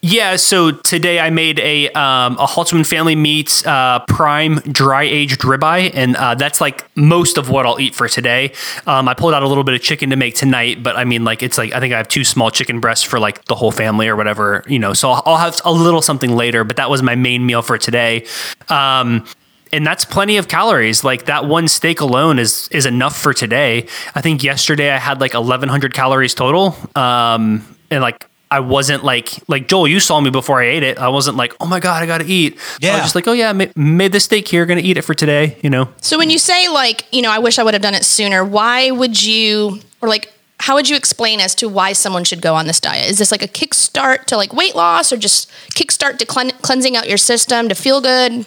Yeah, so today I made a Haltzman Family Meats prime dry-aged ribeye, and that's like most of what I'll eat for today. I pulled out a little bit of chicken to make tonight, but I mean, like it's like I think I have 2 small chicken breasts for like the whole family or whatever, you know. So I'll have a little something later, but that was my main meal for today. And that's plenty of calories. Like that one steak alone is enough for today. I think yesterday I had like 1,100 calories total, and like. I wasn't like Joel, you saw me before I ate it. I wasn't like, oh my God, I got to eat. Yeah. I was just like, oh yeah, made this steak here. Going to eat it for today, you know? So when you say like, you know, I wish I would have done it sooner. Why would you, or like, how would you explain as to why someone should go on this diet? Is this like a kickstart to like weight loss or just kickstart to cleansing out your system to feel good?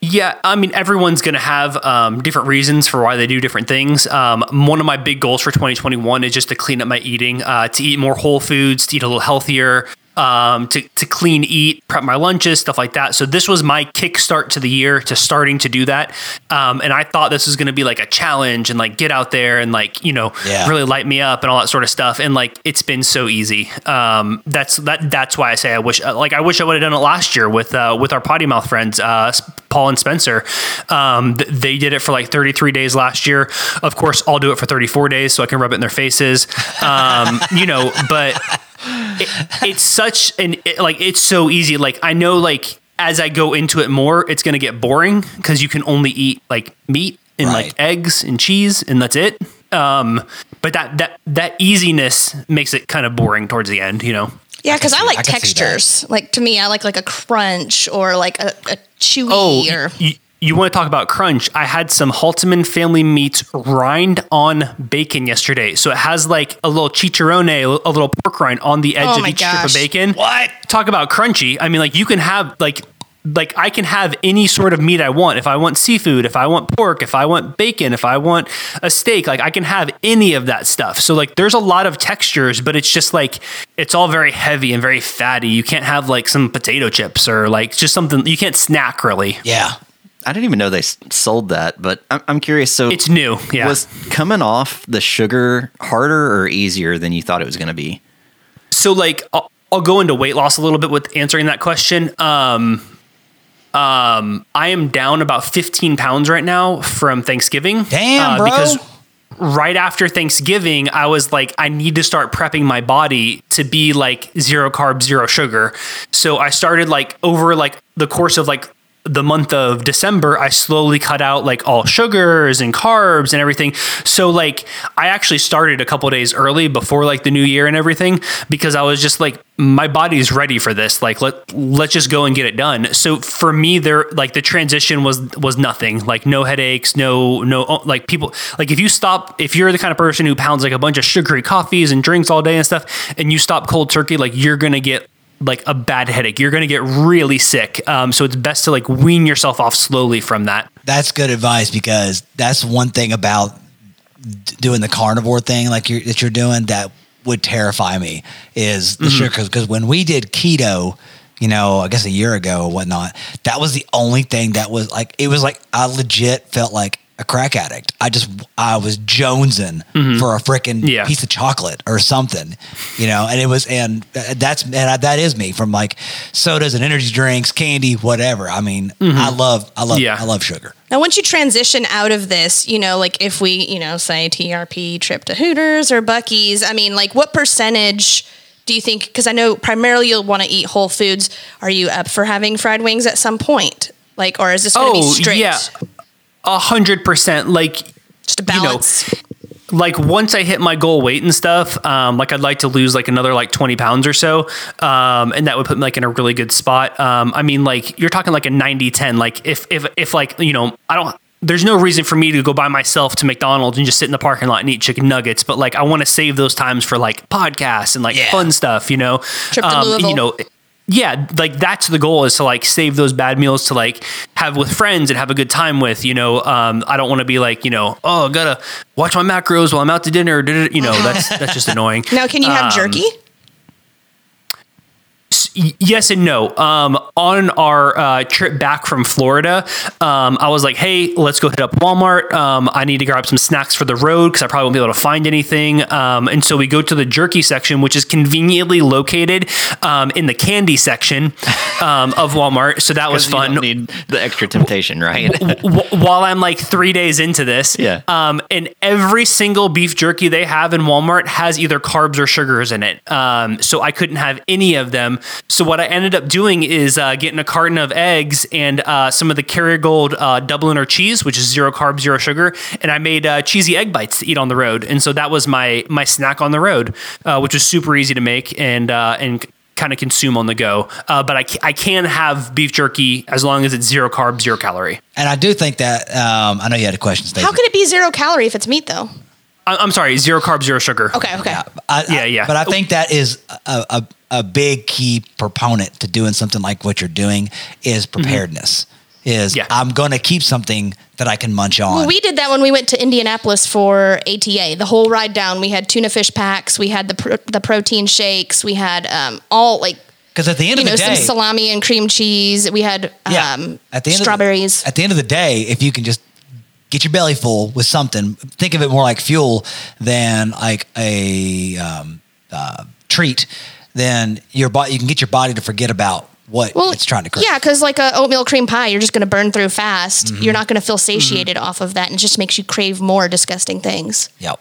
Yeah, I mean, everyone's going to have different reasons for why they do different things. One of my big goals for 2021 is just to clean up my eating, to eat more whole foods, to eat a little healthier, to clean eat, prep my lunches, stuff like that. So this was my kickstart to the year to starting to do that. And I thought this was going to be like a challenge and like get out there and like, you know, really light me up and all that sort of stuff. And like, it's been so easy. That's why I say I wish I would have done it last year with our potty mouth friends, Paul and Spencer. They did it for like 33 days last year. Of course, I'll do it for 34 days so I can rub it in their faces. You know, but it's such it's so easy. Like I know, like as I go into it more, it's going to get boring because you can only eat like meat and like eggs and cheese and that's it. But that easiness makes it kind of boring towards the end, you know? Yeah, because I like textures. Like to me, I like a crunch or like a chewy. You want to talk about crunch? I had some Haltzman Family Meats rind on bacon yesterday. So it has like a little chicharrone, a little pork rind on the edge of each strip of bacon. What? Talk about crunchy. I mean, like you can have like I can have any sort of meat I want. If I want seafood, if I want pork, if I want bacon, if I want a steak, like I can have any of that stuff. So like there's a lot of textures, but it's just like, it's all very heavy and very fatty. You can't have like some potato chips or like just something you can't snack really. Yeah. I didn't even know they sold that, but I'm curious. So it's new. Yeah. Was coming off the sugar harder or easier than you thought it was going to be? So like, I'll go into weight loss a little bit with answering that question. I am down about 15 pounds right now from Thanksgiving. Damn, bro. Because right after Thanksgiving, I was like, I need to start prepping my body to be like zero carbs, zero sugar. So I started like over like the course of like the month of December, I slowly cut out like all sugars and carbs and everything. So like I actually started a couple days early before like the new year and everything, because I was just like, my body's ready for this. Like, let's just go and get it done. So for me, there, like the transition was nothing, like no headaches, no, like people, like if you're the kind of person who pounds like a bunch of sugary coffees and drinks all day and stuff, and you stop cold turkey, like you're going to get like a bad headache. You're going to get really sick. So it's best to like wean yourself off slowly from that. That's good advice, because that's one thing about doing the carnivore thing like that you're doing that would terrify me is the sugars. Because when we did keto, I guess a year ago or whatnot, that was the only thing that was like, it was like, I legit felt like a crack addict. I was jonesing for a freaking piece of chocolate or something, and that is me from like sodas and energy drinks, candy, whatever. I mean, I love sugar. Now, once you transition out of this, like if we, say TRP trip to Hooters or Buc-ee's, I mean, like what percentage do you think, cause I know primarily you'll want to eat whole foods. Are you up for having fried wings at some point? Like, or is this going to be straight? Yeah. 100%, like just a balance. Like once I hit my goal weight and stuff, like I'd like to lose like another like 20 pounds or so. And that would put me like in a really good spot. I mean, like you're talking like a 90-10, like if like, there's no reason for me to go by myself to McDonald's and just sit in the parking lot and eat chicken nuggets. But like, I want to save those times for like podcasts and like fun stuff, trip to Louisville. Yeah, like that's the goal, is to like save those bad meals to like have with friends and have a good time with, I don't want to be like, I gotta watch my macros while I'm out to dinner. That's just annoying. Now, can you have jerky? Yes and no. On our trip back from Florida, I was like, hey, let's go hit up Walmart. I need to grab some snacks for the road because I probably won't be able to find anything. And so we go to the jerky section, which is conveniently located in the candy section of Walmart. So that was fun. You don't need the extra temptation, right? While I'm like 3 days into this. Yeah. And every single beef jerky they have in Walmart has either carbs or sugars in it. So I couldn't have any of them. So what I ended up doing is getting a carton of eggs and some of the Kerrygold Dubliner cheese, which is zero carbs, zero sugar. And I made cheesy egg bites to eat on the road. And so that was my snack on the road, which was super easy to make and kind of consume on the go. But I can have beef jerky as long as it's zero carbs, zero calorie. And I do think that, I know you had a question, Stacey. How could it be zero calorie if it's meat though? I'm sorry, zero carbs, zero sugar. Okay. Yeah, yeah. But I think that is a big key proponent to doing something like what you're doing is preparedness. I'm going to keep something that I can munch on. Well, we did that when we went to Indianapolis for ATA. The whole ride down, we had tuna fish packs, we had the protein shakes, we had all like. Because at the end of the day, some salami and cream cheese. We had strawberries. At the end of the day, if you can just get your belly full with something, think of it more like fuel than like a treat, then you can get your body to forget about what it's trying to crave. Yeah, because like a oatmeal cream pie, you're just going to burn through fast. You're not going to feel satiated off of that, and it just makes you crave more disgusting things. Yep.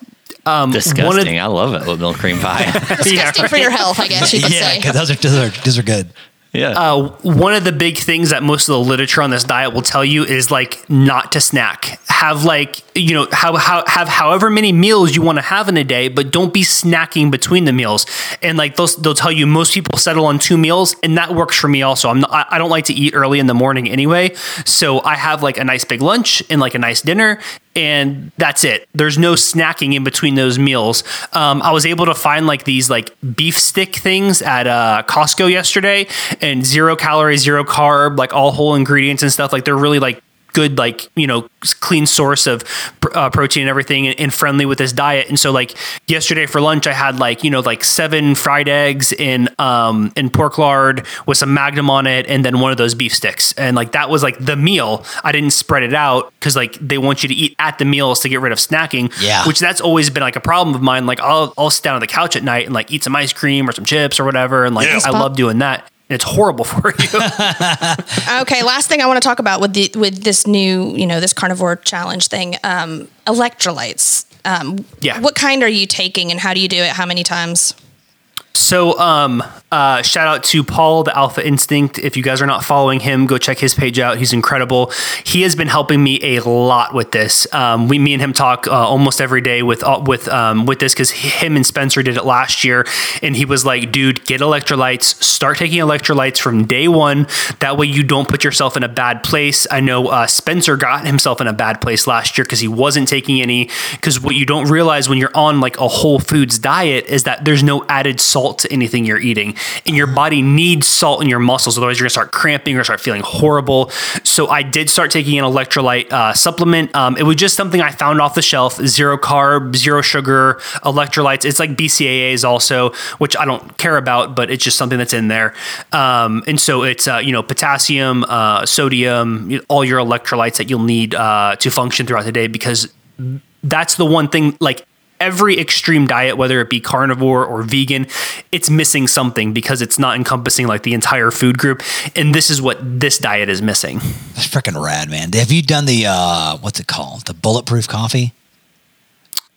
Disgusting. I love it, oatmeal cream pie. Disgusting for your health, I guess you could say. Yeah, because those are good. Yeah. One of the big things that most of the literature on this diet will tell you is like not to snack. Have like, have however many meals you want to have in a day, but don't be snacking between the meals. And like they'll tell you most people settle on two meals, and that works for me also. I don't like to eat early in the morning anyway. So I have like a nice big lunch and like a nice dinner, and that's it. There's no snacking in between those meals. I was able to find like these like beef stick things at Costco yesterday, and zero calories, zero carb, like all whole ingredients and stuff. Like they're really like good, like, you know, clean source of protein and everything, and friendly with this diet. And so, like, yesterday for lunch, I had, like, you know, like 7 fried eggs in pork lard with some Magnum on it, and then one of those beef sticks. And, like, that was, like, the meal. I didn't spread it out because, like, they want you to eat at the meals to get rid of snacking, which that's always been, like, a problem of mine. Like, I'll sit down on the couch at night and, like, eat some ice cream or some chips or whatever. And, like, I love doing that. And it's horrible for you. Okay. Last thing I want to talk about with this new, you know, this carnivore challenge thing, electrolytes. What kind are you taking and how do you do it? How many times? So, shout out to Paul, the Alpha Instinct. If you guys are not following him, go check his page out. He's incredible. He has been helping me a lot with this. Me and him talk almost every day with this, because him and Spencer did it last year, and he was like, "Dude, get electrolytes. Start taking electrolytes from day one. That way you don't put yourself in a bad place." I know Spencer got himself in a bad place last year because he wasn't taking any. Because what you don't realize when you're on like a whole foods diet is that there's no added salt to anything you're eating, and your body needs salt in your muscles, otherwise you're gonna start cramping or start feeling horrible. So I did start taking an electrolyte supplement. It was just something I found off the shelf. Zero carb, zero sugar electrolytes. It's like BCAAs also, which I don't care about, but it's just something that's in there. And so it's potassium, sodium, all your electrolytes that you'll need to function throughout the day, because that's the one thing, like, every extreme diet, whether it be carnivore or vegan, it's missing something because it's not encompassing like the entire food group. And this is what this diet is missing. That's freaking rad, man. Have you done the, what's it called? The bulletproof coffee?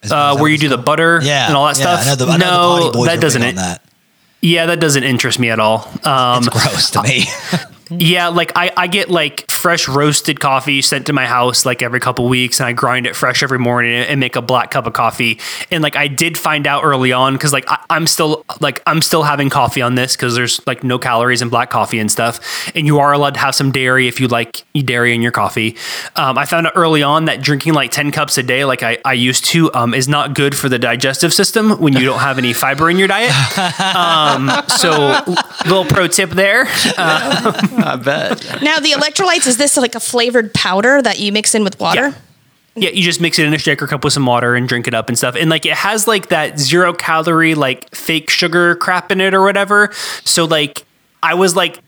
Where you do the butter and all that stuff? I know that doesn't, that doesn't interest me at all. It's gross to me. Yeah, like I get like fresh roasted coffee sent to my house like every couple weeks, and I grind it fresh every morning and make a black cup of coffee. And like I did find out early on, because like I'm still having coffee on this, because there's like no calories in black coffee and stuff, and you are allowed to have some dairy if you like dairy in your coffee. I found out early on that drinking like 10 cups a day, like I used to, is not good for the digestive system when you don't have any fiber in your diet. So little pro tip there. I bet. Now, the electrolytes, is this like a flavored powder that you mix in with water? Yeah, you just mix it in a shaker cup with some water and drink it up and stuff. And like it has like that zero calorie, like fake sugar crap in it or whatever. So like I was like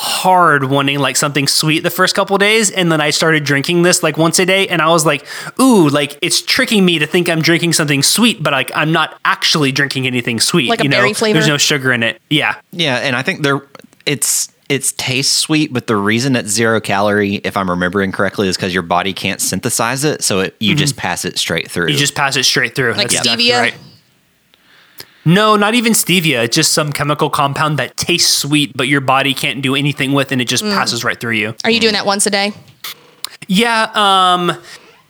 hard wanting like something sweet the first couple of days, and then I started drinking this like once a day, and I was like, ooh, like it's tricking me to think I'm drinking something sweet, but like I'm not actually drinking anything sweet. Like a berry flavor? There's no sugar in it. Yeah. Yeah, and I think it tastes sweet, but the reason it's zero calorie, if I'm remembering correctly, is because your body can't synthesize it. So you just pass it straight through. You just pass it straight through. Like that's stevia? Exactly right. No, not even stevia. It's just some chemical compound that tastes sweet, but your body can't do anything with, and it just passes right through you. Are you doing that once a day? Yeah.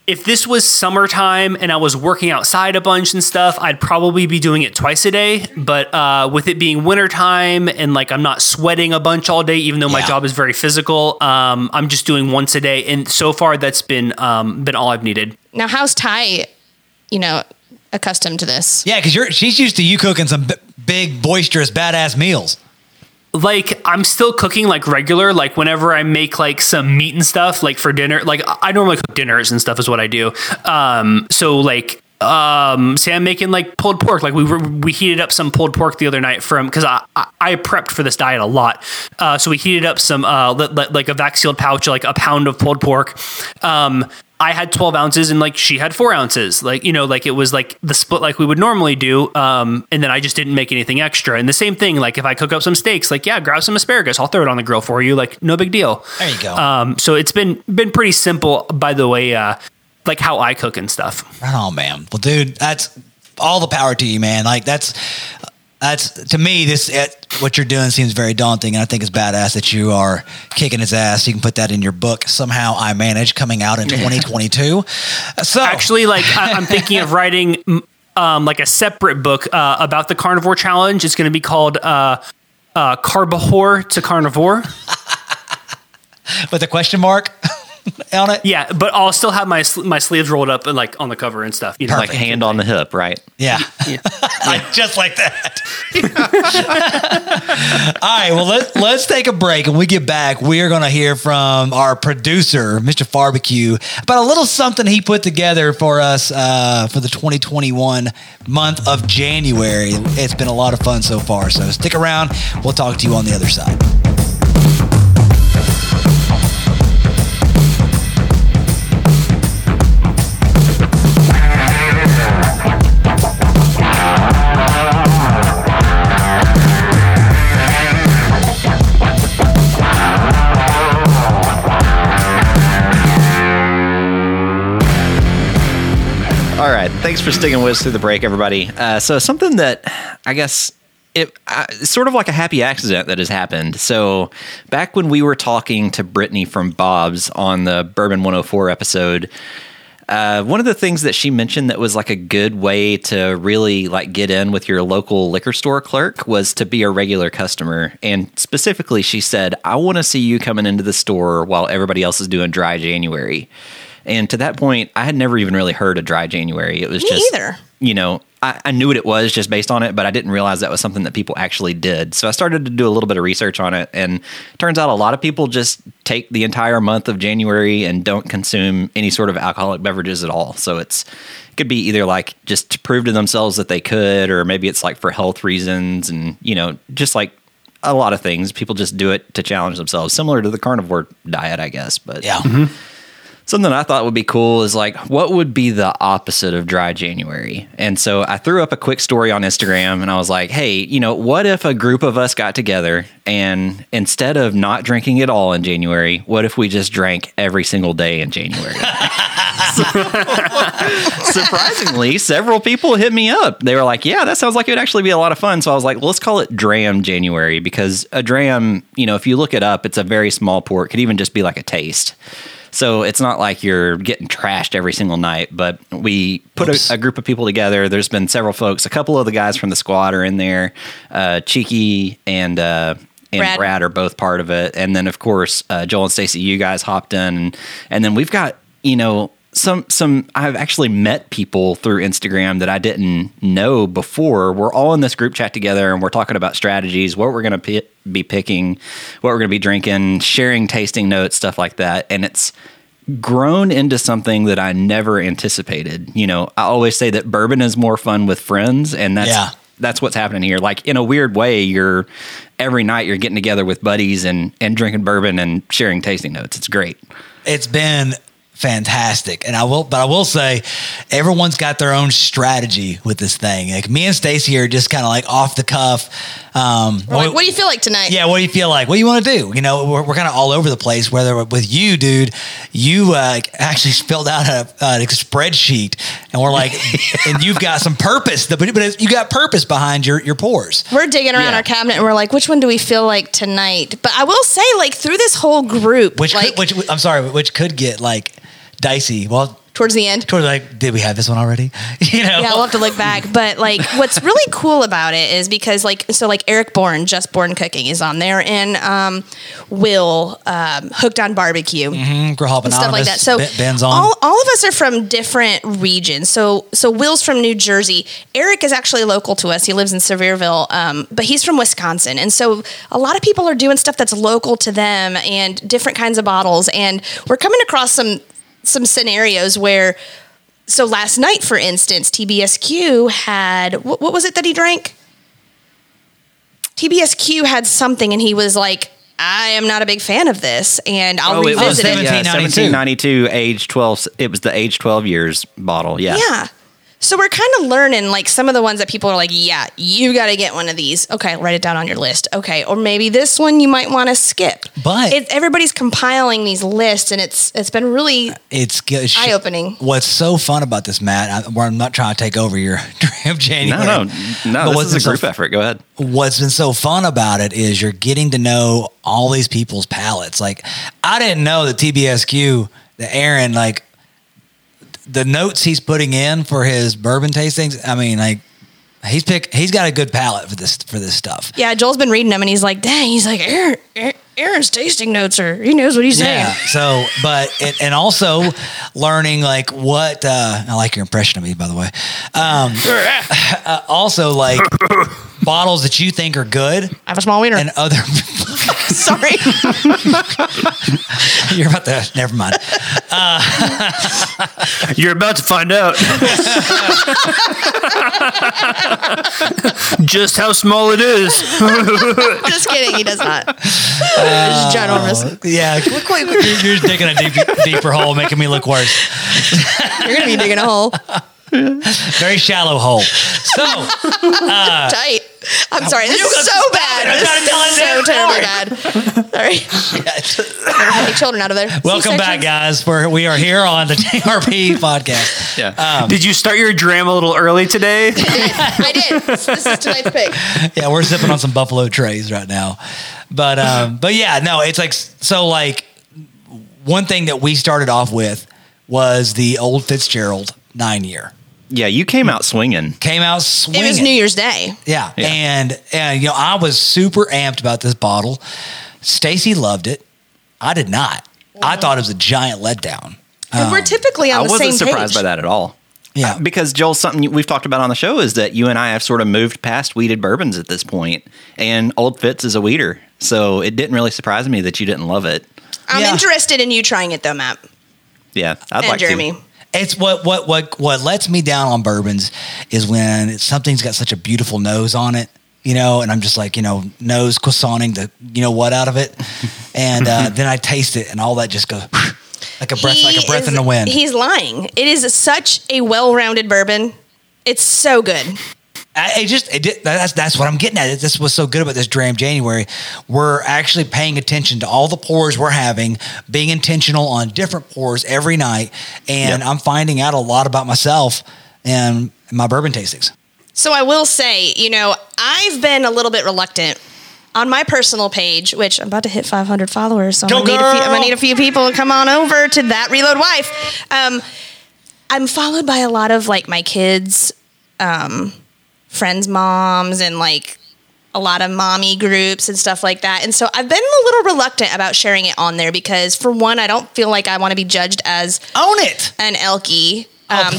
If this was summertime and I was working outside a bunch and stuff, I'd probably be doing it twice a day. But with it being wintertime and like I'm not sweating a bunch all day, even though my job is very physical, I'm just doing once a day. And so far, that's been all I've needed. Now, how's Ty, accustomed to this? Yeah, because she's used to you cooking some big, boisterous, badass meals. Like I'm still cooking like regular, like whenever I make like some meat and stuff, like for dinner, like I normally cook dinners and stuff is what I do. So like, say I'm making like pulled pork. Like we heated up some pulled pork the other night cause I prepped for this diet a lot. So we heated up some, like a vac-sealed pouch, like a pound of pulled pork. I had 12 ounces and like she had 4 ounces, like, like it was like the split, like we would normally do. And then I just didn't make anything extra. And the same thing, like if I cook up some steaks, like, yeah, grab some asparagus, I'll throw it on the grill for you. Like no big deal. There you go. So it's been pretty simple, by the way, like how I cook and stuff. Right on, man. Well, dude, that's all the power to you, man. Like that's to me, what you're doing seems very daunting, and I think it's badass that you are kicking his ass. You can put that in your book, Somehow I Manage, coming out in 2022. So actually, like I'm thinking of writing like a separate book about the carnivore challenge. It's going to be called Carbahore to Carnivore, with a question mark. on it. Yeah, but I'll still have my sleeves rolled up and like on the cover and stuff. You know, like hand on the hip, right? Yeah. Like, just like that. All right, well, let's take a break. When we get back, we are going to hear from our producer, Mr. Barbecue, about a little something he put together for us for the 2021 month of January. It's been a lot of fun so far, so stick around. We'll talk to you on the other side. All right. Thanks for sticking with us through the break, everybody. So something that I guess it's sort of like a happy accident that has happened. So back when we were talking to Brittany from Bob's on the Bourbon 104 episode, one of the things that she mentioned that was like a good way to really like get in with your local liquor store clerk was to be a regular customer. And specifically, she said, I want to see you coming into the store while everybody else is doing Dry January. And to that point, I had never even really heard of Dry January. It was you know, I knew what it was just based on it, but I didn't realize that was something that people actually did. So I started to do a little bit of research on it. And it turns out a lot of people just take the entire month of January and don't consume any sort of alcoholic beverages at all. So it could be either like just to prove to themselves that they could, or maybe it's like for health reasons and, you know, just like a lot of things. People just do it to challenge themselves, similar to the carnivore diet, I guess. But yeah. Mm-hmm. Something I thought would be cool is like, what would be the opposite of Dry January? And so I threw up a quick story on Instagram and I was like, hey, you know, what if a group of us got together and instead of not drinking at all in January, what if we just drank every single day in January? Surprisingly, several people hit me up. They were like, yeah, that sounds like it would actually be a lot of fun. So I was like, well, let's call it DRAM January, because a DRAM, you know, if you look it up, it's a very small pour. It could even just be like a taste. So it's not like you're getting trashed every single night, but we put a group of people together. There's been several folks. A couple of the guys from the squad are in there. Cheeky and Brad are both part of it. And then, of course, Joel and Stacey, you guys hopped in. And then we've got, you know, some I've actually met people through Instagram that I didn't know before. We're all in this group chat together and we're talking about strategies, what we're going to be picking, what we're going to be drinking, sharing tasting notes, stuff like that. And it's grown into something that I never anticipated. You know, I always say that bourbon is more fun with friends, and that's what's happening here. Like, in a weird way, every night you're getting together with buddies and drinking bourbon and sharing tasting notes. It's great. It's been fantastic. And I will say everyone's got their own strategy with this thing. Like, me and Stacey are just kind of like off the cuff. What do you feel like tonight? Yeah. What do you feel like? What do you want to do? You know, we're kind of all over the place, whether with you, dude, you actually spelled out a spreadsheet, and we're like, and you've got some purpose, but you got purpose behind your pours. We're digging around our cabinet and we're like, which one do we feel like tonight? But I will say, like, through this whole group, which could get like dicey. Well, towards the end, did we have this one already? You know, yeah, we'll have to look back. But like, what's really cool about it is because like Eric Bourne, Just Bourne Cooking, is on there, and Will, Hooked on Barbecue, and stuff like that. So Ben's on. All of us are from different regions. So Will's from New Jersey. Eric is actually local to us. He lives in Sevierville, but he's from Wisconsin, and so a lot of people are doing stuff that's local to them and different kinds of bottles, and we're coming across some scenarios where, so last night, for instance, TBSQ had, what was it that he drank? TBSQ had something and he was like, I am not a big fan of this, and I'll revisit it. 1792, age 12. It was the age 12 years bottle. Yeah. Yeah. So we're kind of learning, like, some of the ones that people are like, yeah, you got to get one of these. Okay, write it down on your list. Okay, or maybe this one you might want to skip. But everybody's compiling these lists, and it's been really eye-opening. What's so fun about this, Matt, I'm not trying to take over your DRAM January. No, this is a group effort. Go ahead. What's been so fun about it is you're getting to know all these people's palates. Like, I didn't know that TBSQ, that Aaron, like, the notes he's putting in for his bourbon tastings, I mean, like, he's got a good palate for this stuff. Yeah, Joel's been reading them, and he's like, dang, he's like, Aaron's tasting notes are, he knows what he's saying. So, but, and also learning like what, I like your impression of me, by the way. Also like bottles that you think are good. I have a small wiener. And other, sorry. You're about to, never mind. You're about to find out just how small it is. Just kidding. He does not. It's just ginormous. Yeah. You're digging a deeper hole, making me look worse. You're going to be digging a hole. Very shallow hole. So tight. I'm sorry. This is so bad. This is so terribly bad. Sorry. Yeah. Hey, children out of there. Welcome C-section. Back, guys. We are here on the DRP podcast. Yeah. Did you start your DRAM a little early today? I did. This is tonight's pick. Yeah, we're sipping on some Buffalo Trace right now. But yeah, no, it's like, so like one thing that we started off with was the Old Fitzgerald 9 year. Yeah, you came out swinging. It was New Year's Day. Yeah. And you know, I was super amped about this bottle. Stacy loved it. I did not. Wow. I thought it was a giant letdown. We're typically on the same page. I wasn't surprised by that at all. Yeah. Because, Joel, something we've talked about on the show is that you and I have sort of moved past weeded bourbons at this point, and Old Fitz is a weeder. So it didn't really surprise me that you didn't love it. I'm interested in you trying it, though, Matt. Yeah. I'd like to. It's what lets me down on bourbons is when something's got such a beautiful nose on it, you know, and I'm just like, you know, nose croissanting the, you know what, out of it. And then I taste it and all that just goes like a breath in the wind. He's lying. It is such a well-rounded bourbon. It's so good. That's what I'm getting at. This was so good about this DRAM January. We're actually paying attention to all the pours we're having, being intentional on different pours every night, and I'm finding out a lot about myself and my bourbon tastings. So I will say, you know, I've been a little bit reluctant on my personal page, which I'm about to hit 500 followers, so I'm gonna need a few people to come on over to That Reload Wife. I'm followed by a lot of like my kids. Friends' moms and like a lot of mommy groups and stuff like that. And so I've been a little reluctant about sharing it on there because, for one, I don't feel like I want to be judged as own it an Elkie.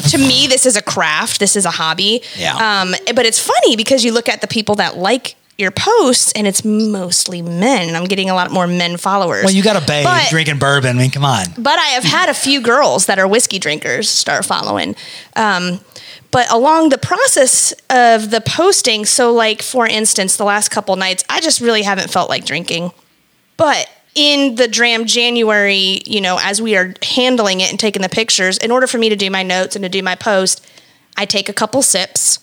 To me, this is a craft. This is a hobby. Yeah. But it's funny because you look at the people that like your posts and it's mostly men. I'm getting a lot more men followers. Well, you got a babe drinking bourbon. I mean, come on. But I have had a few girls that are whiskey drinkers start following. But along the process of the posting, so like, for instance, the last couple nights, I just really haven't felt like drinking. But in the DRAM January, you know, as we are handling it and taking the pictures, in order for me to do my notes and to do my post, I take a couple sips,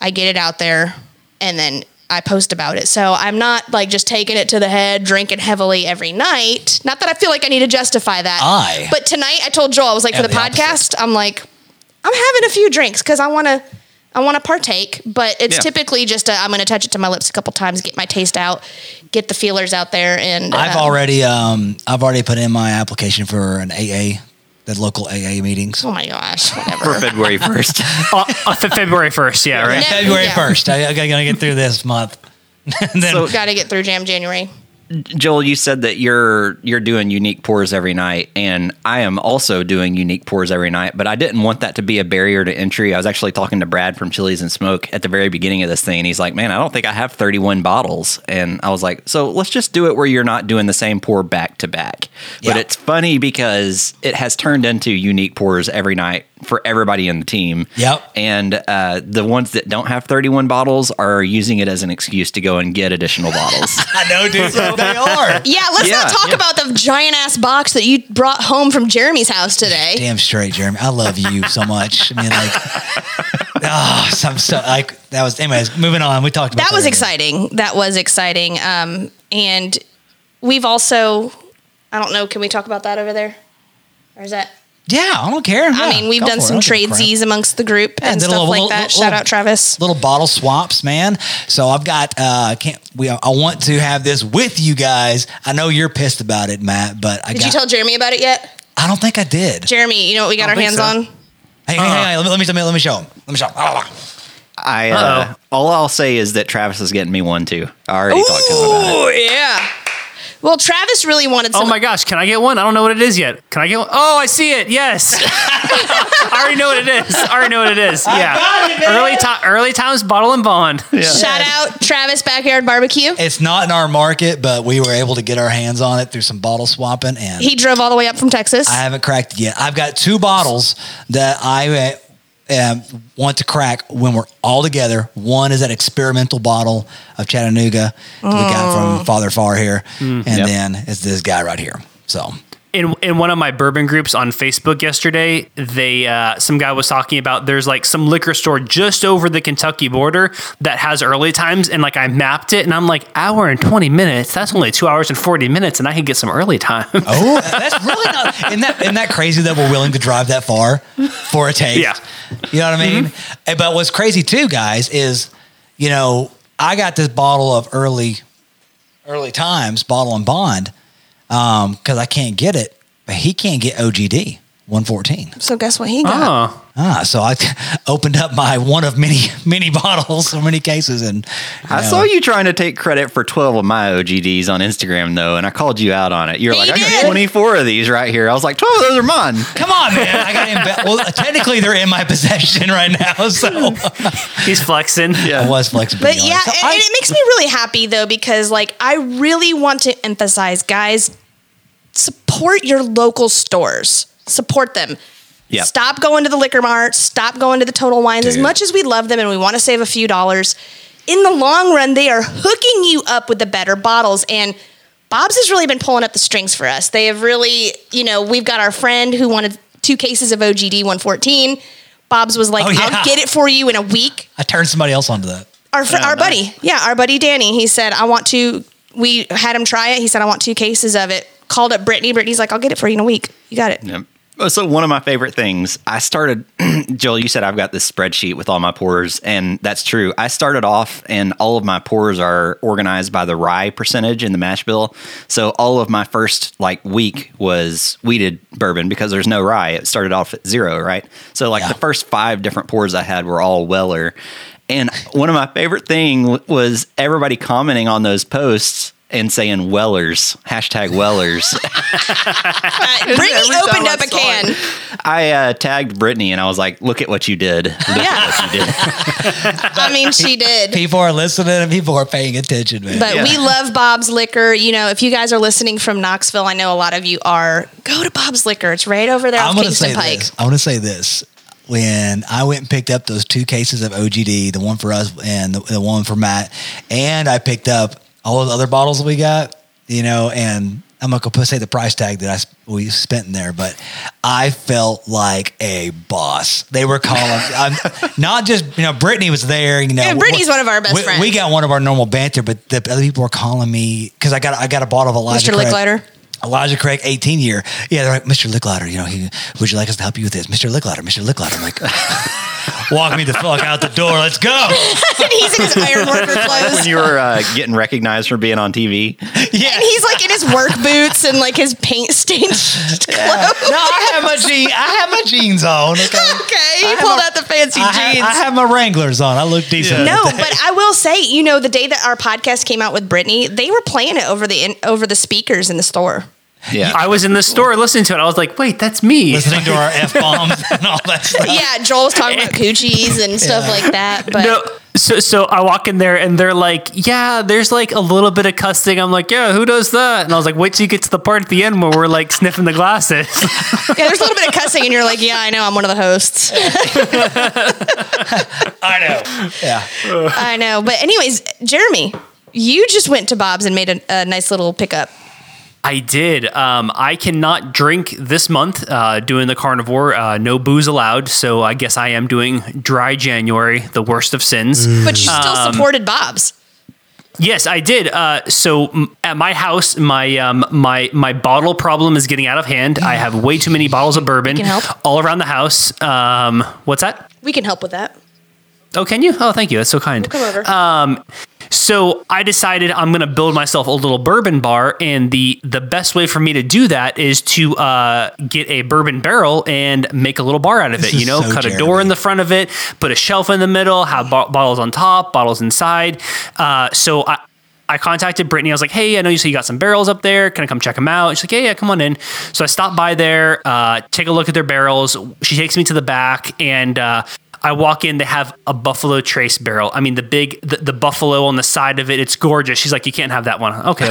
I get it out there, and then I post about it. So I'm not like just taking it to the head, drinking heavily every night. Not that I feel like I need to justify that. But tonight, I told Joel, I was like, for the podcast, I'm like, I'm having a few drinks because I want to partake, but it's typically just I'm going to touch it to my lips a couple times, get my taste out, get the feelers out there, and I've already put in my application for an AA, the local AA meetings. Oh my gosh, whatever. For February 1st, February 1st, yeah, right. February 1st, I gotta get through this month. So gotta get through Jam January. Joel, you said that you're doing unique pours every night, and I am also doing unique pours every night, but I didn't want that to be a barrier to entry. I was actually talking to Brad from Chili's and Smoke at the very beginning of this thing, and he's like, man, I don't think I have 31 bottles. And I was like, so let's just do it where you're not doing the same pour back to back. But it's funny because it has turned into unique pours every night for everybody in the team. Yep. And the ones that don't have 31 bottles are using it as an excuse to go and get additional bottles. I know, dude. So they are. Yeah, let's not talk about the giant-ass box that you brought home from Jeremy's house today. Damn straight, Jeremy. I love you so much. I mean, like, that was, anyways, moving on. We talked about that. That was exciting. And we've also, I don't know, can we talk about that over there? Or is that? Yeah, I don't care. I mean, we've done some tradesies amongst the group and stuff like that. Shout out, Travis. Little bottle swaps, man. So I've got, I want to have this with you guys. I know you're pissed about it, Matt, but did you tell Jeremy about it yet? I don't think I did. Jeremy, you know what we got our hands on? Hey, let me show him. Let me show him. All I'll say is that Travis is getting me one too. I already talked to him about it. Oh, yeah. Well, Travis really wanted some. Oh my gosh, can I get one? I don't know what it is yet. Can I get one? Oh, I see it. Yes. I already know what it is. Yeah. Early Times Bottle and Bond. Yeah. Shout out Travis Backyard Barbecue. It's not in our market, but we were able to get our hands on it through some bottle swapping. And he drove all the way up from Texas. I haven't cracked it yet. I've got two bottles that I want to crack when we're all together. One is that experimental bottle of Chattanooga that we got from Father Farr here. Then it's this guy right here. So in one of my bourbon groups on Facebook yesterday, they some guy was talking about there's like some liquor store just over the Kentucky border that has Early Times, and like I mapped it and I'm like, hour and 20 minutes, that's only 2 hours and 40 minutes and I can get some Early Time. Oh, that's really not isn't that crazy that we're willing to drive that far for a taste? Yeah. You know what I mean? Mm-hmm. But what's crazy too, guys, is, you know, I got this bottle of Early Times Bottle and Bond because I can't get it, but he can't get OGD 114. So guess what he got? So I opened up my one of many bottles, so many cases, and I saw you trying to take credit for 12 of my OGDs on Instagram though, and I called you out on it. You're like, I got 24 of these right here. I was like, 12 of those are mine. Come on, man. I got well, technically they're in my possession right now, so he's flexing. Yeah, I was flexing. But yeah, so and it makes me really happy though, because like I really want to emphasize, guys, support your local stores. Support them. Yep. Stop going to the liquor mart. Stop going to the Total Wines. Dude. As much as we love them and we want to save a few dollars, in the long run, they are hooking you up with the better bottles. And Bob's has really been pulling up the strings for us. They have really, you know, we've got our friend who wanted 2 cases of OGD 114. Bob's was like, I'll get it for you in a week. I turned somebody else onto that. Our buddy Danny. He said, we had him try it. He said, I want 2 cases of it. Called up Brittany. Brittany's like, I'll get it for you in a week. You got it. Yep. So one of my favorite things, I started, Joel, you said I've got this spreadsheet with all my pours, and that's true. I started off, and all of my pours are organized by the rye percentage in the mash bill. So all of my first like week was wheated bourbon because there's no rye. It started off at 0, right? So like the first 5 different pours I had were all Weller. And one of my favorite things was everybody commenting on those posts and saying Wellers, hashtag Wellers. Brittany opened up a can. I tagged Brittany and I was like, look at what you did. I mean, she did. People are listening and people are paying attention, man. But we love Bob's Liquor. You know, if you guys are listening from Knoxville, I know a lot of you are, go to Bob's Liquor. It's right over there off Kingston Pike. I want to say this. When I went and picked up those 2 cases of OGD, the one for us and the one for Matt, and I picked up all the other bottles we got, you know, and I'm not going to say the price tag that we spent in there, but I felt like a boss. They were calling, not just, you know, Brittany was there, you know. Yeah, Brittany's one of our best friends. We got one of our normal banter, but the other people were calling me because I got a bottle of Elijah Craig. Mr. Licklider? Elijah Craig, 18-year. Yeah, they're like, Mr. Licklider, you know, would you like us to help you with this? Mr. Licklider, Mr. Licklider. I'm like, walk me the fuck out the door. Let's go. And he's in his iron worker clothes. When you were getting recognized for being on TV. Yeah. And he's like in his work boots and like his paint stained clothes. Yeah. No, I have my jeans on. Okay. He pulled out the fancy jeans. I have my Wranglers on. I look decent. Yeah. No, but I will say, you know, the day that our podcast came out with Brittany, they were playing it over the speakers in the store. Yeah, I was in the store listening to it. I was like, wait, that's me. Listening to our F-bombs and all that stuff. Yeah, Joel was talking about coochies and stuff like that. But no, so I walk in there and they're like, yeah, there's like a little bit of cussing. I'm like, yeah, who does that? And I was like, wait till you get to the part at the end where we're like sniffing the glasses. Yeah, there's a little bit of cussing and you're like, yeah, I know, I'm one of the hosts. I know. But anyways, Jeremy, you just went to Bob's and made a nice little pickup. I did. I cannot drink this month doing the carnivore. No booze allowed. So I guess I am doing dry January, the worst of sins. But you still supported Bob's. Yes, I did. So at my house, my bottle problem is getting out of hand. I have way too many bottles of bourbon all around the house. What's that? We can help with that. Oh, can you? Oh, thank you. That's so kind. We'll come over. So I decided I'm going to build myself a little bourbon bar. And the best way for me to do that is to get a bourbon barrel and make a little bar out of it. You know, so cut a door in the front of it, put a shelf in the middle, have bottles on top, bottles inside. So I I contacted Brittany. I was like, hey, I know you said you got some barrels up there. Can I come check them out? And she's like, yeah, come on in. So I stopped by there, take a look at their barrels. She takes me to the back, and I walk in, they have a Buffalo Trace barrel. I mean, the buffalo on the side of it, it's gorgeous. She's like, you can't have that one. Okay.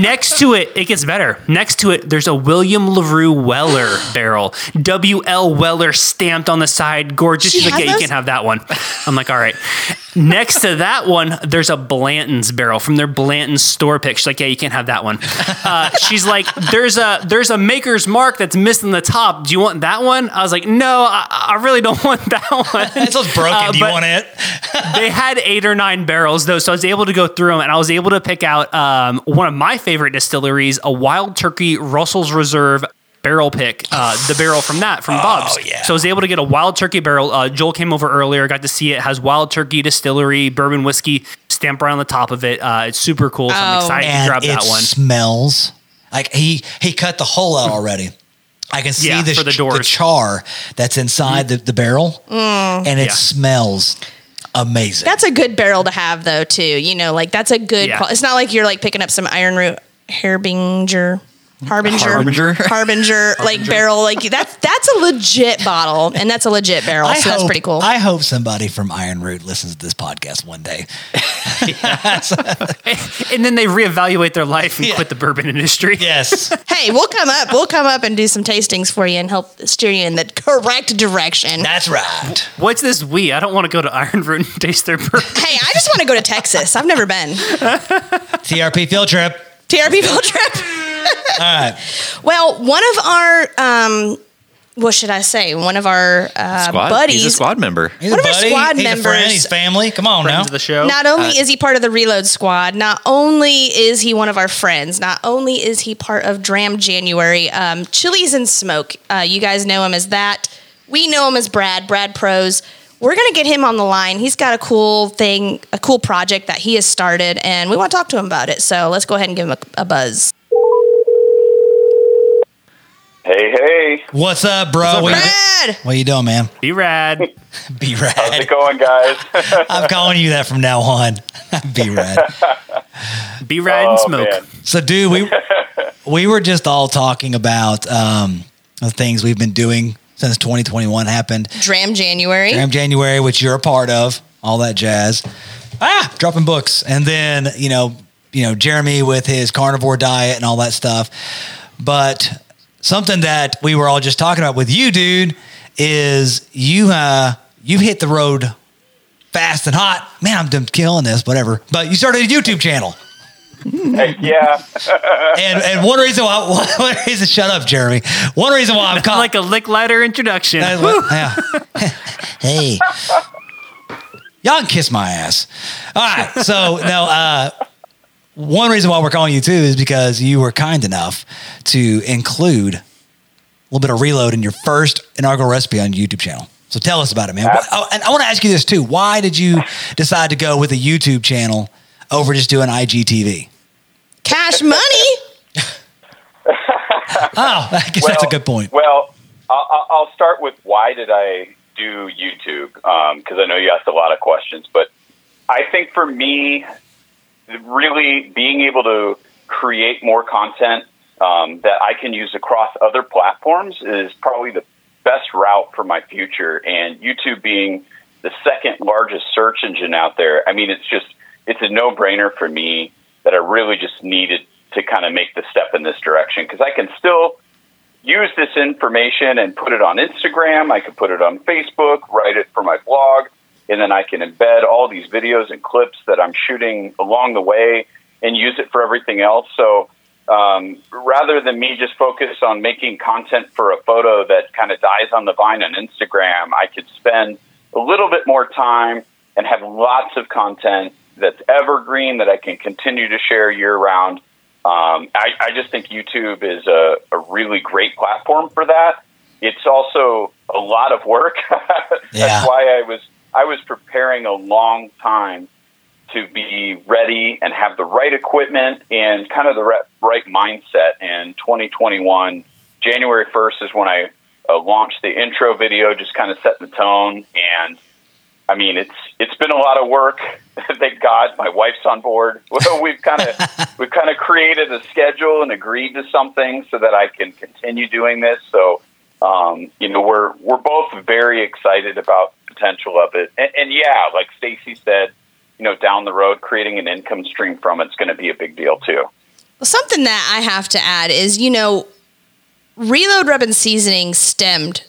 Next to it, it gets better. Next to it, there's a William LaRue Weller barrel. WL Weller stamped on the side, gorgeous. She's like, yeah, you can't have that one. I'm like, all right. Next to that one, there's a Blanton's barrel from their Blanton's store pick. She's like, yeah, you can't have that one. She's like, there's a Maker's Mark that's missing the top. Do you want that one? I was like, no, I really don't want that one. It's broken. Do you want it? They had 8 or 9 barrels though, so I was able to go through them, and I was able to pick out one of my favorite distilleries, a Wild Turkey Russell's Reserve barrel pick, the barrel from Bob's. Yeah. So I was able to get a Wild Turkey barrel. Joel came over earlier, got to see it. It has Wild Turkey Distillery bourbon whiskey stamped right on the top of it. It's super cool. So I'm excited to grab that one. It smells like he cut the hole out already. I can see the char that's inside the barrel, and it smells amazing. That's a good barrel to have though too. You know, like that's a good. Yeah. It's not like you're like picking up some Iron Root Harbinger like barrel, like that's a legit bottle, and that's a legit barrel. That's pretty cool. I hope somebody from Iron Root listens to this podcast one day. And then they reevaluate their life and quit the bourbon industry. Yes. Hey, we'll come up and do some tastings for you and help steer you in the correct direction. That's right. What's this I don't want to go to Iron Root and taste their bourbon. Hey, I just want to go to Texas. I've never been. TRP field trip. All right. Well, one of our, what should I say? One of our buddies. He's a squad member. He's one of our squad members. He's a friend. He's family. Come on now. Friend of the show. Not only is he part of the Reload Squad, not only is he one of our friends, not only is he part of DRAM January, Chili's and Smoke. You guys know him as that. We know him as Brad Pros. We're going to get him on the line. He's got a cool project that he has started, and we want to talk to him about it. So let's go ahead and give him a buzz. Hey. What's up, bro? What you doing, man? Be rad. How's it going, guys? I'm calling you that from now on. Be rad. Be rad and smoke. Man. So, dude, we were just all talking about the things we've been doing since 2021 happened. DRAM January, which you're a part of. All that jazz. Dropping books. And then, you know, Jeremy with his carnivore diet and all that stuff. But something that we were all just talking about with you, dude, is you hit the road fast and hot. Man, I'm done killing this, whatever. But you started a YouTube channel. Yeah. and one reason why, shut up, Jeremy. One reason why I'm calling. Like a lick lighter introduction. Hey. Y'all can kiss my ass. All right. So, now, one reason why we're calling you too is because you were kind enough to include a little bit of Reload in your first inaugural recipe on your YouTube channel. So tell us about it, man. And I want to ask you this too. Why did you decide to go with a YouTube channel over just doing IGTV? Cash money. I guess that's a good point. Well, I'll start with why did I do YouTube? Because I know you asked a lot of questions, but I think for me, really being able to create more content that I can use across other platforms is probably the best route for my future. And YouTube being the second largest search engine out there, I mean, it's a no-brainer for me that I really just needed to kind of make the step in this direction, because I can still use this information and put it on Instagram. I could put it on Facebook, write it for my blog. And then I can embed all these videos and clips that I'm shooting along the way and use it for everything else. So rather than me just focus on making content for a photo that kind of dies on the vine on Instagram, I could spend a little bit more time and have lots of content that's evergreen that I can continue to share year round. I just think YouTube is a really great platform for that. It's also a lot of work. That's why I was preparing a long time to be ready and have the right equipment and kind of the right mindset. And 2021, January 1st is when I launched the intro video, just kind of set the tone. And I mean, it's been a lot of work. Thank God my wife's on board. Well, we've kind of created a schedule and agreed to something so that I can continue doing this. So, you know, we're both very excited about the potential of it. And yeah, like Stacy said, you know, down the road, creating an income stream from it's going to be a big deal too. Well, something that I have to add is, you know, Reload Rub and Seasoning stemmed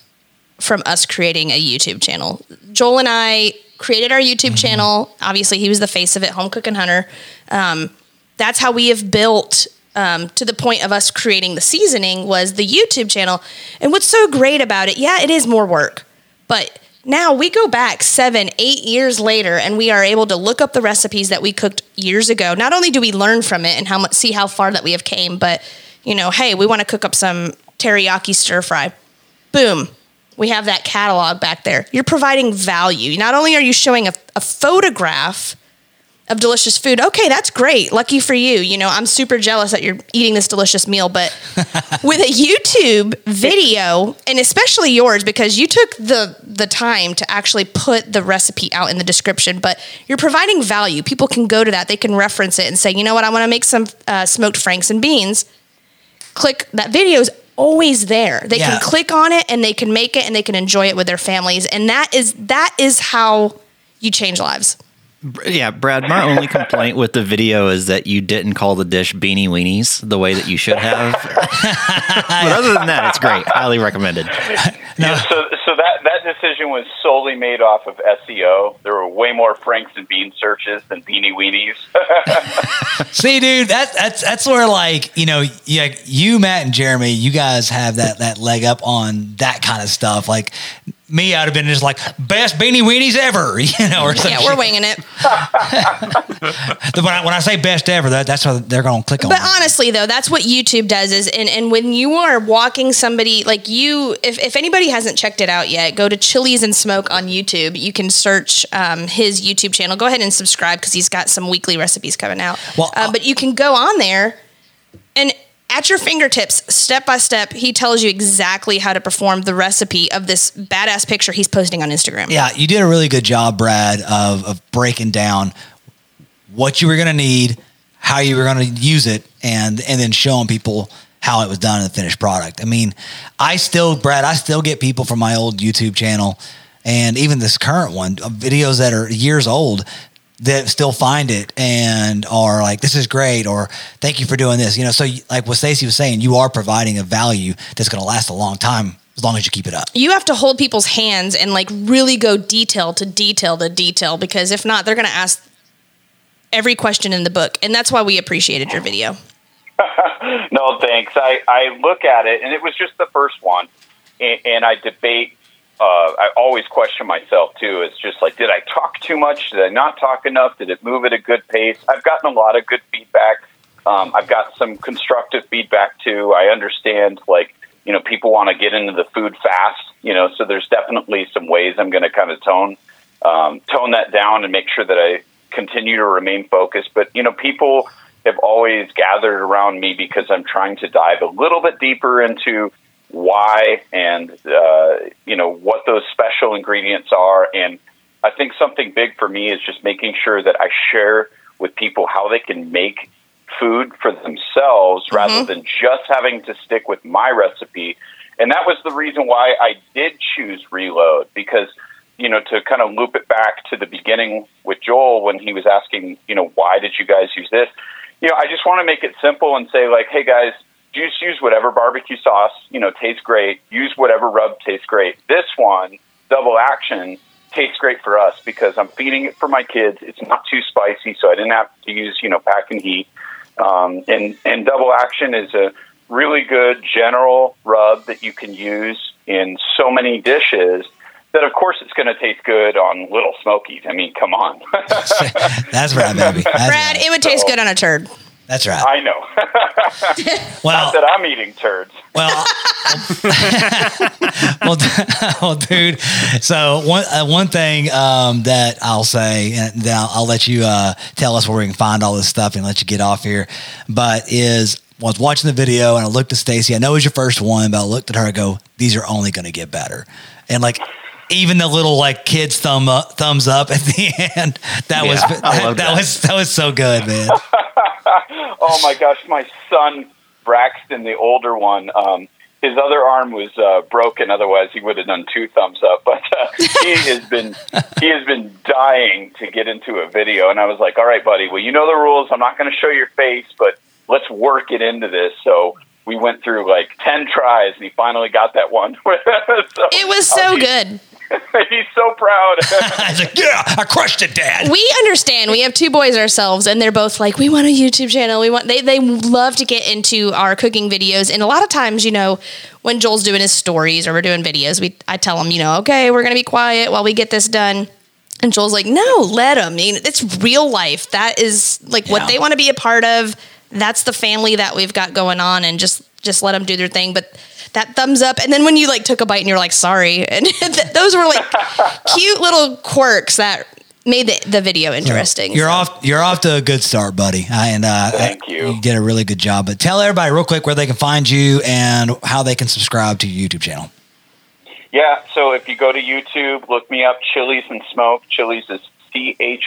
from us creating a YouTube channel. Joel and I created our YouTube channel. Obviously, he was the face of it, Home Cook and Hunter. That's how we have built to the point of us creating the seasoning was the YouTube channel. And what's so great about it, yeah, it is more work. But now we go back 7-8 years later, and we are able to look up the recipes that we cooked years ago. Not only do we learn from it and how much, see how far that we have came, but, you know, hey, we want to cook up some teriyaki stir fry. Boom. We have that catalog back there. You're providing value. Not only are you showing a photograph of delicious food. Okay, that's great. Lucky for you. You know, I'm super jealous that you're eating this delicious meal, but with a YouTube video, and especially yours, because you took the time to actually put the recipe out in the description, but you're providing value. People can go to that. They can reference it and say, you know what? I want to make some smoked Franks and beans. Click that video's always there. They can click on it and they can make it and they can enjoy it with their families. And that is how you change lives. Yeah, Brad, my only complaint with the video is that you didn't call the dish Beanie Weenies the way that you should have. But other than that, it's great. Highly recommended. No. So that decision was solely made off of SEO. There were way more Franks and Bean searches than Beanie Weenies. See, dude, that's where, like, you know, you, Matt, and Jeremy, you guys have that leg up on that kind of stuff. Like, me, I'd have been just like, best Beanie Weenies ever, you know, or something. Yeah, we're winging it. When I say best ever, that's what they're going to click on. But honestly, though, that's what YouTube does is, and when you are walking somebody, like you, if anybody hasn't checked it out yet, go to Chili's and Smoke on YouTube. You can search his YouTube channel. Go ahead and subscribe because he's got some weekly recipes coming out. Well, but you can go on there and at your fingertips, step by step, he tells you exactly how to perform the recipe of this badass picture he's posting on Instagram. Yeah, you did a really good job, Brad, of breaking down what you were going to need, how you were going to use it, and then showing people how it was done in the finished product. I mean, I still get people from my old YouTube channel and even this current one, videos that are years old, that still find it and are like, this is great, or thank you for doing this. You know, so like what Stacey was saying, you are providing a value that's going to last a long time as long as you keep it up. You have to hold people's hands and like really go detail to detail to detail, because if not, they're going to ask every question in the book. And that's why we appreciated your video. No, thanks. I look at it, and it was just the first one. And I debate. I always question myself too. It's just like, did I talk too much? Did I not talk enough? Did it move at a good pace? I've gotten a lot of good feedback. I've got some constructive feedback too. I understand, like, you know, people want to get into the food fast, you know, so there's definitely some ways I'm going to kind of tone that down and make sure that I continue to remain focused. But, you know, people have always gathered around me because I'm trying to dive a little bit deeper into why and, you know, what those special ingredients are. And I think something big for me is just making sure that I share with people how they can make food for themselves rather than just having to stick with my recipe. And that was the reason why I did choose Reload, because, you know, to kind of loop it back to the beginning with Joel when he was asking, you know, why did you guys use this? You know, I just want to make it simple and say, like, hey, guys, just use whatever barbecue sauce, you know, tastes great. Use whatever rub tastes great. This one, Double Action, tastes great for us because I'm feeding it for my kids. It's not too spicy, so I didn't have to use, you know, pack and heat. And Double Action is a really good general rub that you can use in so many dishes that, of course, it's going to taste good on Little Smokies. I mean, come on. That's right, baby. That's Brad, right. It would taste good on a turd. That's right. I know. Well, not that I'm eating turds. Well, dude. So one thing that I'll say, and then I'll let you tell us where we can find all this stuff and let you get off here, but is I was watching the video and I looked at Stacy. I know it was your first one, but I looked at her and go, these are only going to get better. And like even the little like kids thumbs up at the end. That was so good, man. Oh my gosh, my son Braxton, the older one, his other arm was broken. Otherwise, he would have done 2 thumbs up. But he has been dying to get into a video, and I was like, "All right, buddy. Well, you know the rules. I'm not going to show your face, but let's work it into this." So we went through like 10 tries, and he finally got that one. So, it was so good. He's so proud. I was like, yeah, I crushed it, Dad. We understand. We have 2 boys ourselves, and they're both like, we want a YouTube channel. They love to get into our cooking videos. And a lot of times, you know, when Joel's doing his stories or we're doing videos, I tell him, you know, okay, we're going to be quiet while we get this done. And Joel's like, no, let him. I mean, it's real life. That is like what they want to be a part of. That's the family that we've got going on, and just let them do their thing. But that thumbs up. And then when you like took a bite and you're like, sorry. And those were like cute little quirks that made the video interesting. You're off to a good start, buddy. Thank you. You did a really good job, but tell everybody real quick where they can find you and how they can subscribe to your YouTube channel. Yeah. So if you go to YouTube, look me up, Chili's and Smoke. Chili's is Chilies,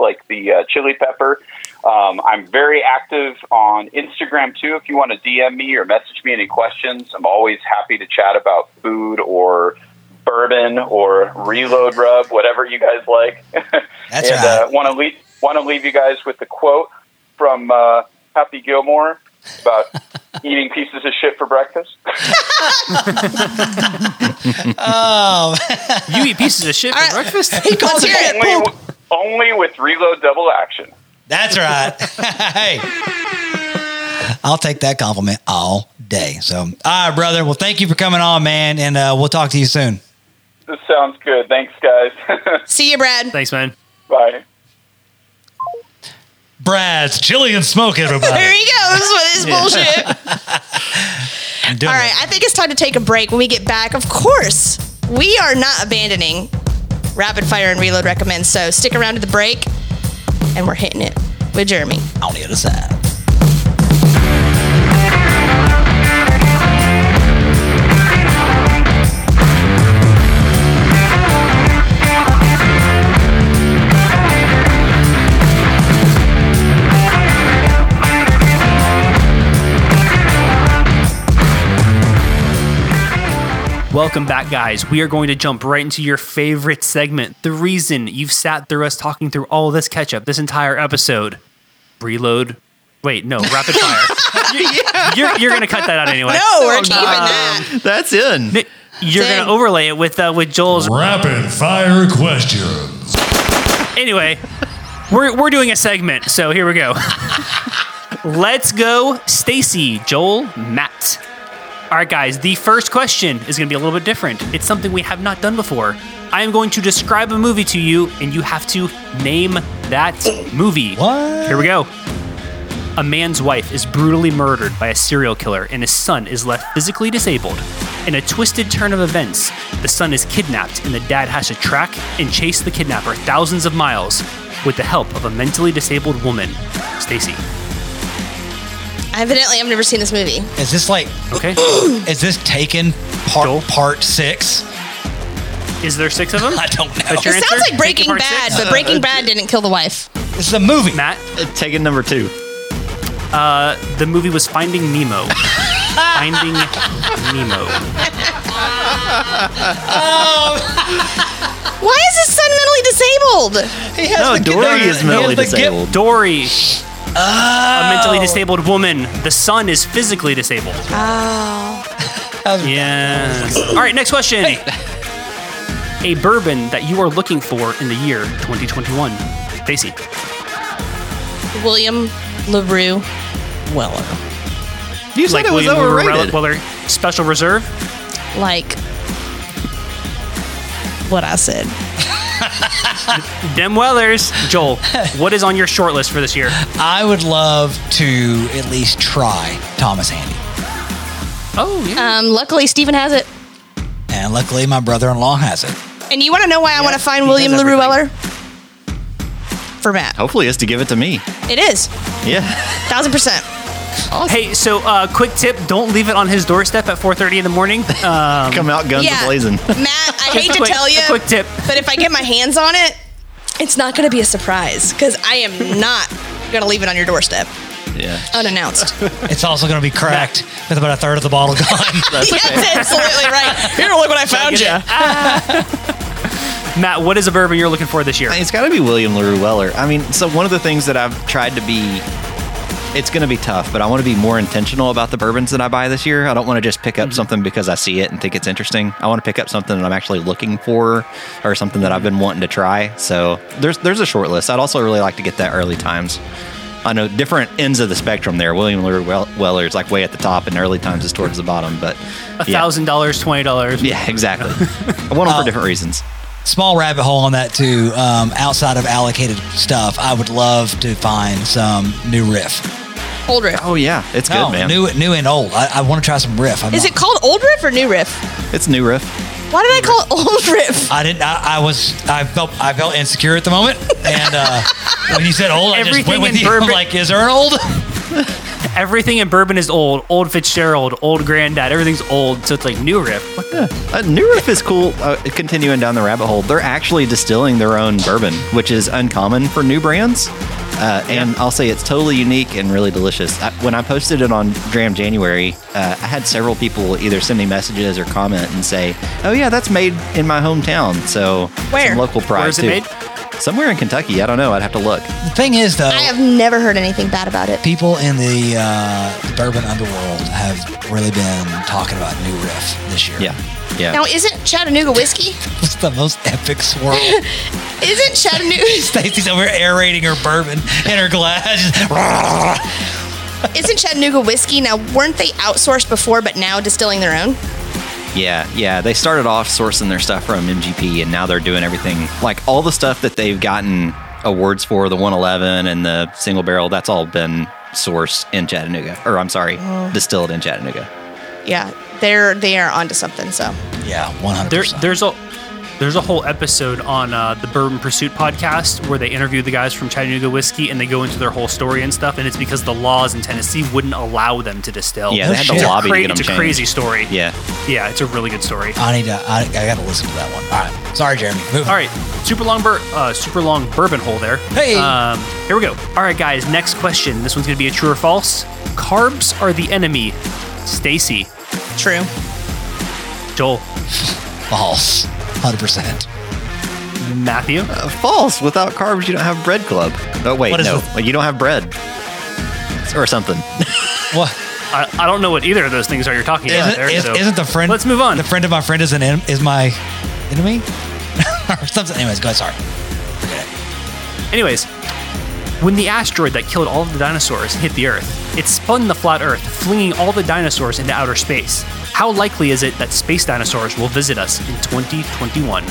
like the chili pepper. I'm very active on Instagram too. If you want to DM me or message me any questions, I'm always happy to chat about food or bourbon or Reload Rub, whatever you guys like. That's and, right. Want to leave you guys with the quote from Happy Gilmore about eating pieces of shit for breakfast. Oh, you eat pieces of shit for breakfast? He calls it only with Reload Double Action. That's right. Hey, I'll take that compliment all day. So, all right, brother. Well, thank you for coming on, man. And we'll talk to you soon. This sounds good. Thanks, guys. See you, Brad. Thanks, man. Bye. Brad's Chili and Smoke, everybody. There you go. This is what is bullshit. All right. I think it's time to take a break. When we get back, of course, we are not abandoning Rapid Fire and Reload Recommends. So stick around to the break. And we're hitting it with Jeremy on the other side. Welcome back, guys. We are going to jump right into your favorite segment. The reason you've sat through us talking through all this ketchup this entire episode. Reload. Wait, no, rapid fire. You're going to cut that out anyway. No, we're keeping that. That's in. You're going to overlay it with Joel's rapid fire questions. Anyway, we're doing a segment, so here we go. Let's go, Stacy, Joel, Matt. All right, guys, the first question is going to be a little bit different. It's something we have not done before. I am going to describe a movie to you, and you have to name that movie. What? Here we go. A man's wife is brutally murdered by a serial killer, and his son is left physically disabled. In a twisted turn of events, the son is kidnapped, and the dad has to track and chase the kidnapper thousands of miles with the help of a mentally disabled woman. Stacy. Evidently, I've never seen this movie. Is this like... Okay. Is this Taken part 6? Is there 6 of them? I don't know. It sounds like Breaking Bad, but Breaking Bad didn't kill the wife. This is a movie. Matt? Taken number 2. The movie was Finding Nemo. Finding Nemo. Why is his son mentally disabled? Dory is mentally disabled. Dory... Oh. A mentally disabled woman. The son is physically disabled. Oh. Yeah. All right, next question. Hey. A bourbon that you are looking for in the year 2021. Stacy. William LaRue Weller. You said like it was William overrated. Weller Special Reserve? Like what I said. Dem Wellers. Joel, what is on your short list for this year? I would love to at least try Thomas Handy. Oh, yeah. Luckily, Stephen has it. And luckily, my brother-in-law has it. And you want to know why I want to find William LaRue Weller? For Matt. Hopefully, it's to give it to me. It is. Yeah. 1,000%. Awesome. Hey, so quick tip, don't leave it on his doorstep at 4:30 in the morning. Come out guns blazing. Matt, I hate to tell you, quick tip, but if I get my hands on it, it's not going to be a surprise because I am not going to leave it on your doorstep. Yeah. Unannounced. It's also going to be cracked with about a third of the bottle gone. That's absolutely right. Here, look what I found you. Matt, what is a bourbon you're looking for this year? It's got to be William LaRue Weller. I mean, so one of the things that I've tried to be, it's going to be tough, but I want to be more intentional about the bourbons that I buy this year. I don't want to just pick up something because I see it and think it's interesting. I want to pick up something that I'm actually looking for or something that I've been wanting to try. So there's a short list. I'd also really like to get that Early Times. I know different ends of the spectrum there. William LaRue Weller is like way at the top, and Early Times is towards the bottom. But $1,000, $20. Yeah, exactly. I want them for different reasons. Small rabbit hole on that too. Outside of allocated stuff, I would love to find some new riff. Old Riff. Oh, yeah. It's good, man. New and old. I want to try some Riff. Is it called Old Riff or New Riff? It's New Riff. Why did I call it Old Riff? I didn't. I felt insecure at the moment. And when you said old, I just went with you. I'm like, is there an old? Everything in bourbon is old. Old Fitzgerald, Old Granddad. Everything's old. So it's like New Riff. What the? New Riff is cool. Continuing down the rabbit hole, they're actually distilling their own bourbon, which is uncommon for new brands. And I'll say it's totally unique and really delicious. When I posted it on DRAM January, I had several people either send me messages or comment and say, oh, yeah, that's made in my hometown. So where? Some local pride. Where is it made? Somewhere in Kentucky. I don't know. I'd have to look. The thing is, though, I have never heard anything bad about it. People in the bourbon underworld have really been talking about New Riff this year. Yeah. Yeah. Now, isn't Chattanooga Whiskey? It's the most epic swirl. Isn't Chattanooga... Stacey's over aerating her bourbon in her glass. Isn't Chattanooga Whiskey... Now, weren't they outsourced before, but now distilling their own? Yeah. They started off sourcing their stuff from MGP, and now they're doing everything. Like, all the stuff that they've gotten awards for, the 111 and the single barrel, that's all been sourced in Chattanooga. Or, I'm sorry, distilled in Chattanooga. Yeah. They are onto something, so. Yeah, 100%. There's a whole episode on the Bourbon Pursuit podcast where they interview the guys from Chattanooga Whiskey and they go into their whole story and stuff, and it's because the laws in Tennessee wouldn't allow them to distill. Yeah, they had to lobby to get them changed. It's a crazy story. Yeah, it's a really good story. I got to listen to that one. All right, sorry, Jeremy. Move on. All right, super long bourbon hole there. Hey, here we go. All right, guys, next question. This one's gonna be a true or false. Carbs are the enemy. Stacy. True. Joel. False. 100%. Matthew. False. Without carbs, you don't have bread club. Oh, wait, no. You don't have bread. Or something. What? I don't know what either of those things are you're talking about there. Isn't the friend... Let's move on. The friend of my friend is my enemy? Or something. Anyways, go ahead. Sorry. Forget it. Anyways. When the asteroid that killed all of the dinosaurs hit the Earth, it spun the flat Earth, flinging all the dinosaurs into outer space. How likely is it that space dinosaurs will visit us in 2021?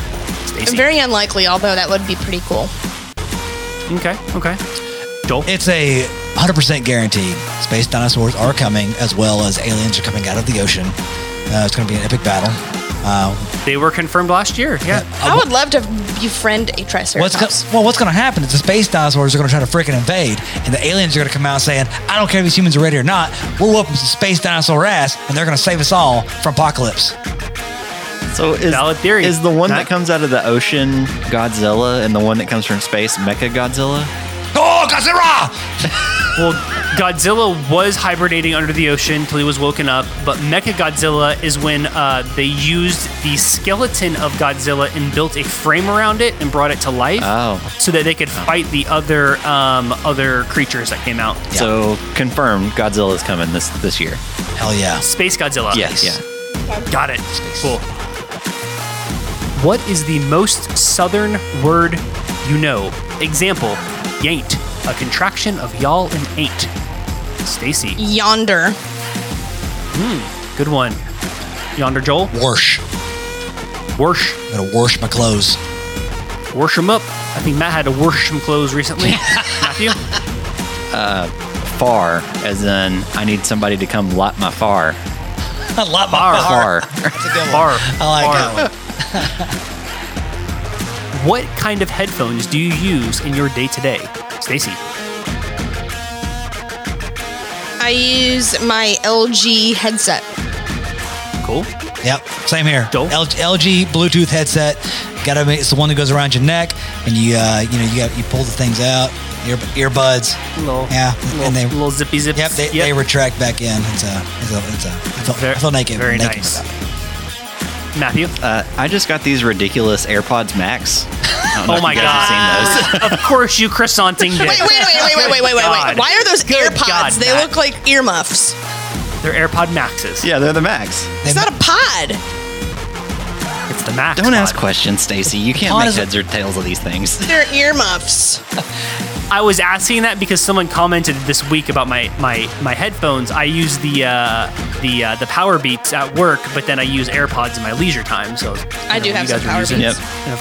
Stacey. Very unlikely, although that would be pretty cool. Okay. Joel? It's a 100% guaranteed. Space dinosaurs are coming, as well as aliens are coming out of the ocean. It's going to be an epic battle. They were confirmed last year. Yeah, I would love to befriend a triceratops. What's going to happen is the space dinosaurs are going to try to freaking invade, and the aliens are going to come out saying, "I don't care if these humans are ready or not. We'll whoop some space dinosaur ass, and they're going to save us all from apocalypse." So valid theory. Is the one that comes out of the ocean Godzilla, and the one that comes from space Mecha Godzilla? Oh, Godzilla! Well, Godzilla was hibernating under the ocean until he was woken up, but Mechagodzilla is when they used the skeleton of Godzilla and built a frame around it and brought it to life so that they could fight the other other creatures that came out. Yeah. So, confirmed, Godzilla is coming this year. Hell yeah. Space Godzilla. Yes. Yeah. Got it. Cool. What is the most southern word you know? Example, yaint. A contraction of y'all and ain't. Stacy. Yonder. Good one. Yonder, Joel. Worsh. I'm going to worsh my clothes. Worsh them up. I think Matt had to worsh some clothes recently. Matthew? Far, as in I need somebody to come lot my far. Lot my far. That's a good one. Far. I like that one. What kind of headphones do you use in your day-to-day? Stacy. I use my LG headset. Cool. Yep. Same here. LG Bluetooth headset. It's the one that goes around your neck, and you pull the things out. Earbuds. Little zippy zips. Yep, they retract back in. I feel naked. Very naked. Nice. Matthew? I just got these ridiculous AirPods Max. Oh my God. Of course you croissanting did. Wait. Why are those AirPods? God, they look like earmuffs. They're AirPod Maxes. Yeah, they're the Max. It's not a pod. It's the Max. Don't ask questions, Stacy. You can't make heads or tails of these things. They're earmuffs. I was asking that because someone commented this week about my headphones. I use the Power Beats at work, but then I use AirPods in my leisure time. So I do have some Power Beats. Yep. And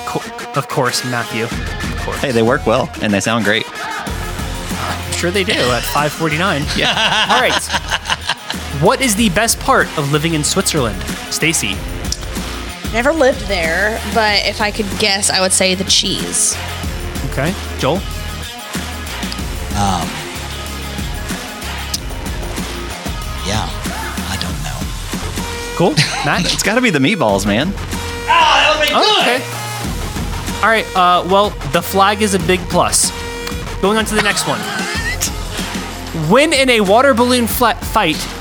of course, Matthew. Of course. Hey, they work well and they sound great. I'm sure they do at 5:49. Yeah. All right. What is the best part of living in Switzerland, Stacy? Never lived there, but if I could guess, I would say the cheese. Okay, Joel. I don't know. Cool. Matt? It's got to be the meatballs, man. Ah, that'll be good. Okay. All right. Well, the flag is a big plus. Going on to the next one. When in a water balloon fight,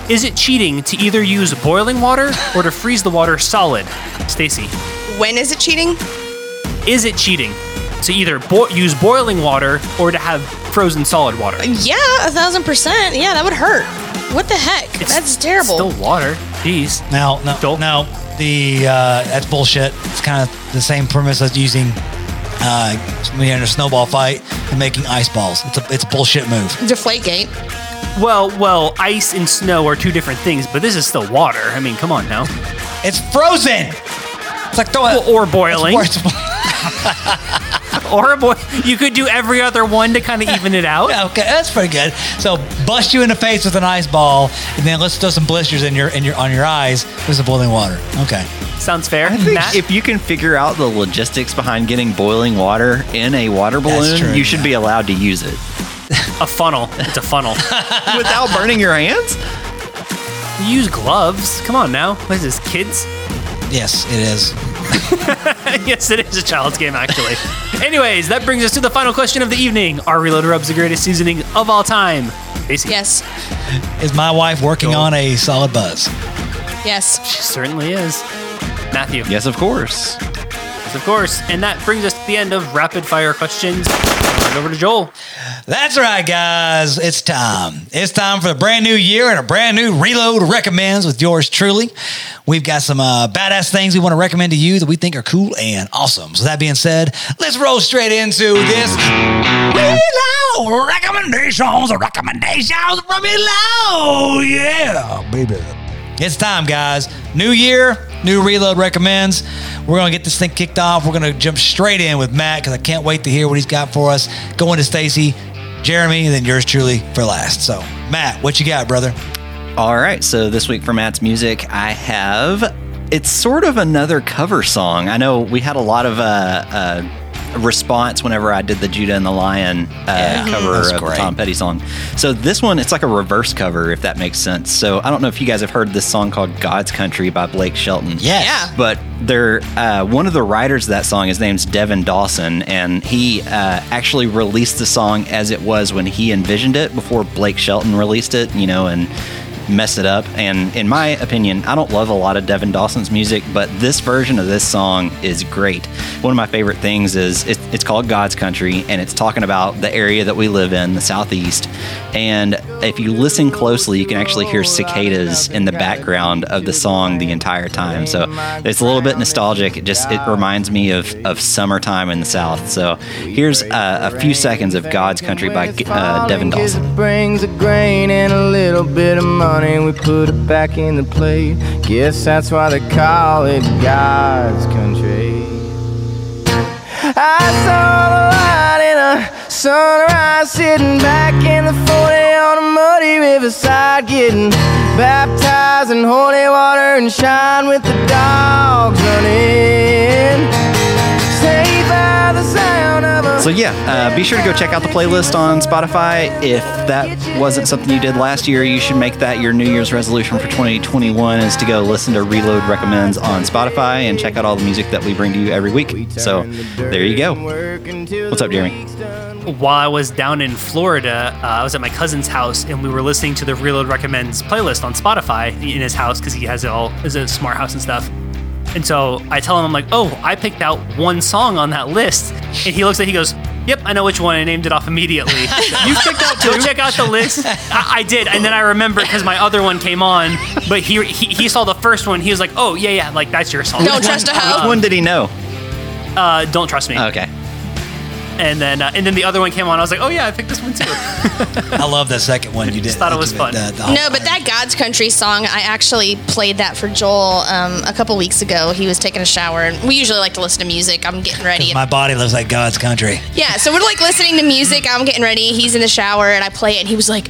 is it cheating to either use boiling water or to freeze the water solid? Stacy. When is it cheating? Is it cheating to either use boiling water or to have frozen solid water? Yeah, 1,000%. Yeah, that would hurt. What the heck? That's terrible. Still water. Jeez. No. That's bullshit. It's kind of the same premise as using when you're in a snowball fight and making ice balls. It's a bullshit move. Deflategate. Well, ice and snow are two different things, but this is still water. I mean, come on now. It's frozen. It's like or boiling. Or a boy, you could do every other one to kind of even it out. Yeah, okay, that's pretty good. So bust you in the face with an ice ball, and then let's throw some blisters on your eyes with some boiling water. Okay, sounds fair. I think if you can figure out the logistics behind getting boiling water in a water balloon, you should be allowed to use it. A funnel. It's a funnel without burning your hands. You use gloves. Come on now. What is this, kids? Yes, it is. Yes, it is a child's game, actually. Anyways, that brings us to the final question of the evening. Are Reload Rubs the greatest seasoning of all time? Stacey. Yes. Is my wife working on a solid buzz? Yes. She certainly is. Matthew. Yes, of course. Yes, of course. And that brings us to the end of Rapid Fire Questions. Turn over to Joel. That's right, guys. It's time. It's time for a brand new year and a brand new Reload Recommends with yours truly. We've got some badass things we want to recommend to you that we think are cool and awesome. So that being said, let's roll straight into this Reload Recommendations from Reload. Yeah, baby. It's time, guys. New year. New Reload Recommends. We're going to get this thing kicked off. We're going to jump straight in with Matt because I can't wait to hear what he's got for us. Going to Stacy, Jeremy, and then yours truly for last. So, Matt, what you got, brother? All right. So this week for Matt's music, I have, it's sort of another cover song. I know we had a lot of response whenever I did the Judah and the Lion cover of the Tom Petty song. So this one, it's like a reverse cover, if that makes sense. So I don't know if you guys have heard this song called God's Country by Blake Shelton. Yes. Yeah. But they're, one of the writers of that song, his name's Devin Dawson, and he actually released the song as it was when he envisioned it before Blake Shelton released it, and messed it up. And in my opinion, I don't love a lot of Devin Dawson's music, but this version of this song is great. One of my favorite things is it's called God's Country, and it's talking about the area that we live in, the Southeast. And if you listen closely, you can actually hear cicadas in the background of the song the entire time. So it's a little bit nostalgic. It reminds me of summertime in the South. So here's a few seconds of God's Country by Devin Dawson. Brings a grain and a little bit of money. And we put it back in the plate. Guess that's why they call it God's country. I saw the light in a sunrise, sitting back in the 40 on a muddy riverside, getting baptized in holy water and shine with the dogs running. Saved by the sound of a So yeah, be sure to go check out the playlist on Spotify. If that wasn't something you did last year, you should make that your New Year's resolution for 2021 is to go listen to Reload Recommends on Spotify and check out all the music that we bring to you every week. So there you go. What's up, Jeremy? While I was down in Florida, I was at my cousin's house, and we were listening to the Reload Recommends playlist on Spotify in his house because he has it all. It's a smart house and stuff. And so I tell him, I'm like, oh, I picked out one song on that list. And he looks at it, he goes, yep, I know which one. I named it off immediately. You picked out two? Go check out the list. I did. And then I remembered because my other one came on, but he saw the first one. He was like, oh, yeah, like that's your song. Don't Trust a Hoe. Which one did he know? Don't Trust Me. Okay. And then the other one came on. I was like, oh, yeah, I picked this one, too. I love that second one you did. I just thought it was fun. But that God's Country song, I actually played that for Joel a couple weeks ago. He was taking a shower. And we usually like to listen to music. I'm getting ready. My body lives like God's country. Yeah, so we're like listening to music. I'm getting ready. He's in the shower, and I play it, and he was like,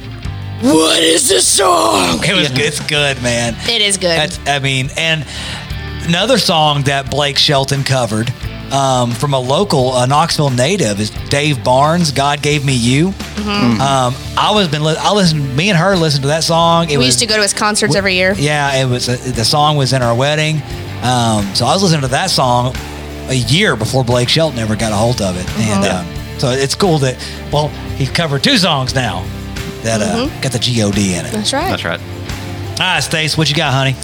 what is this song? It was good. It's good, man. It is good. And another song that Blake Shelton covered from a local Knoxville native is Dave Barnes, God Gave Me You. Mm-hmm. Me and her listened to that song. We used to go to his concerts every year. Yeah, it was the song was in our wedding. So I was listening to that song a year before Blake Shelton ever got a hold of it. Mm-hmm. And so it's cool that, well, he's covered two songs now that got the G-O-D in it. That's right. All right, Stace, what you got, honey?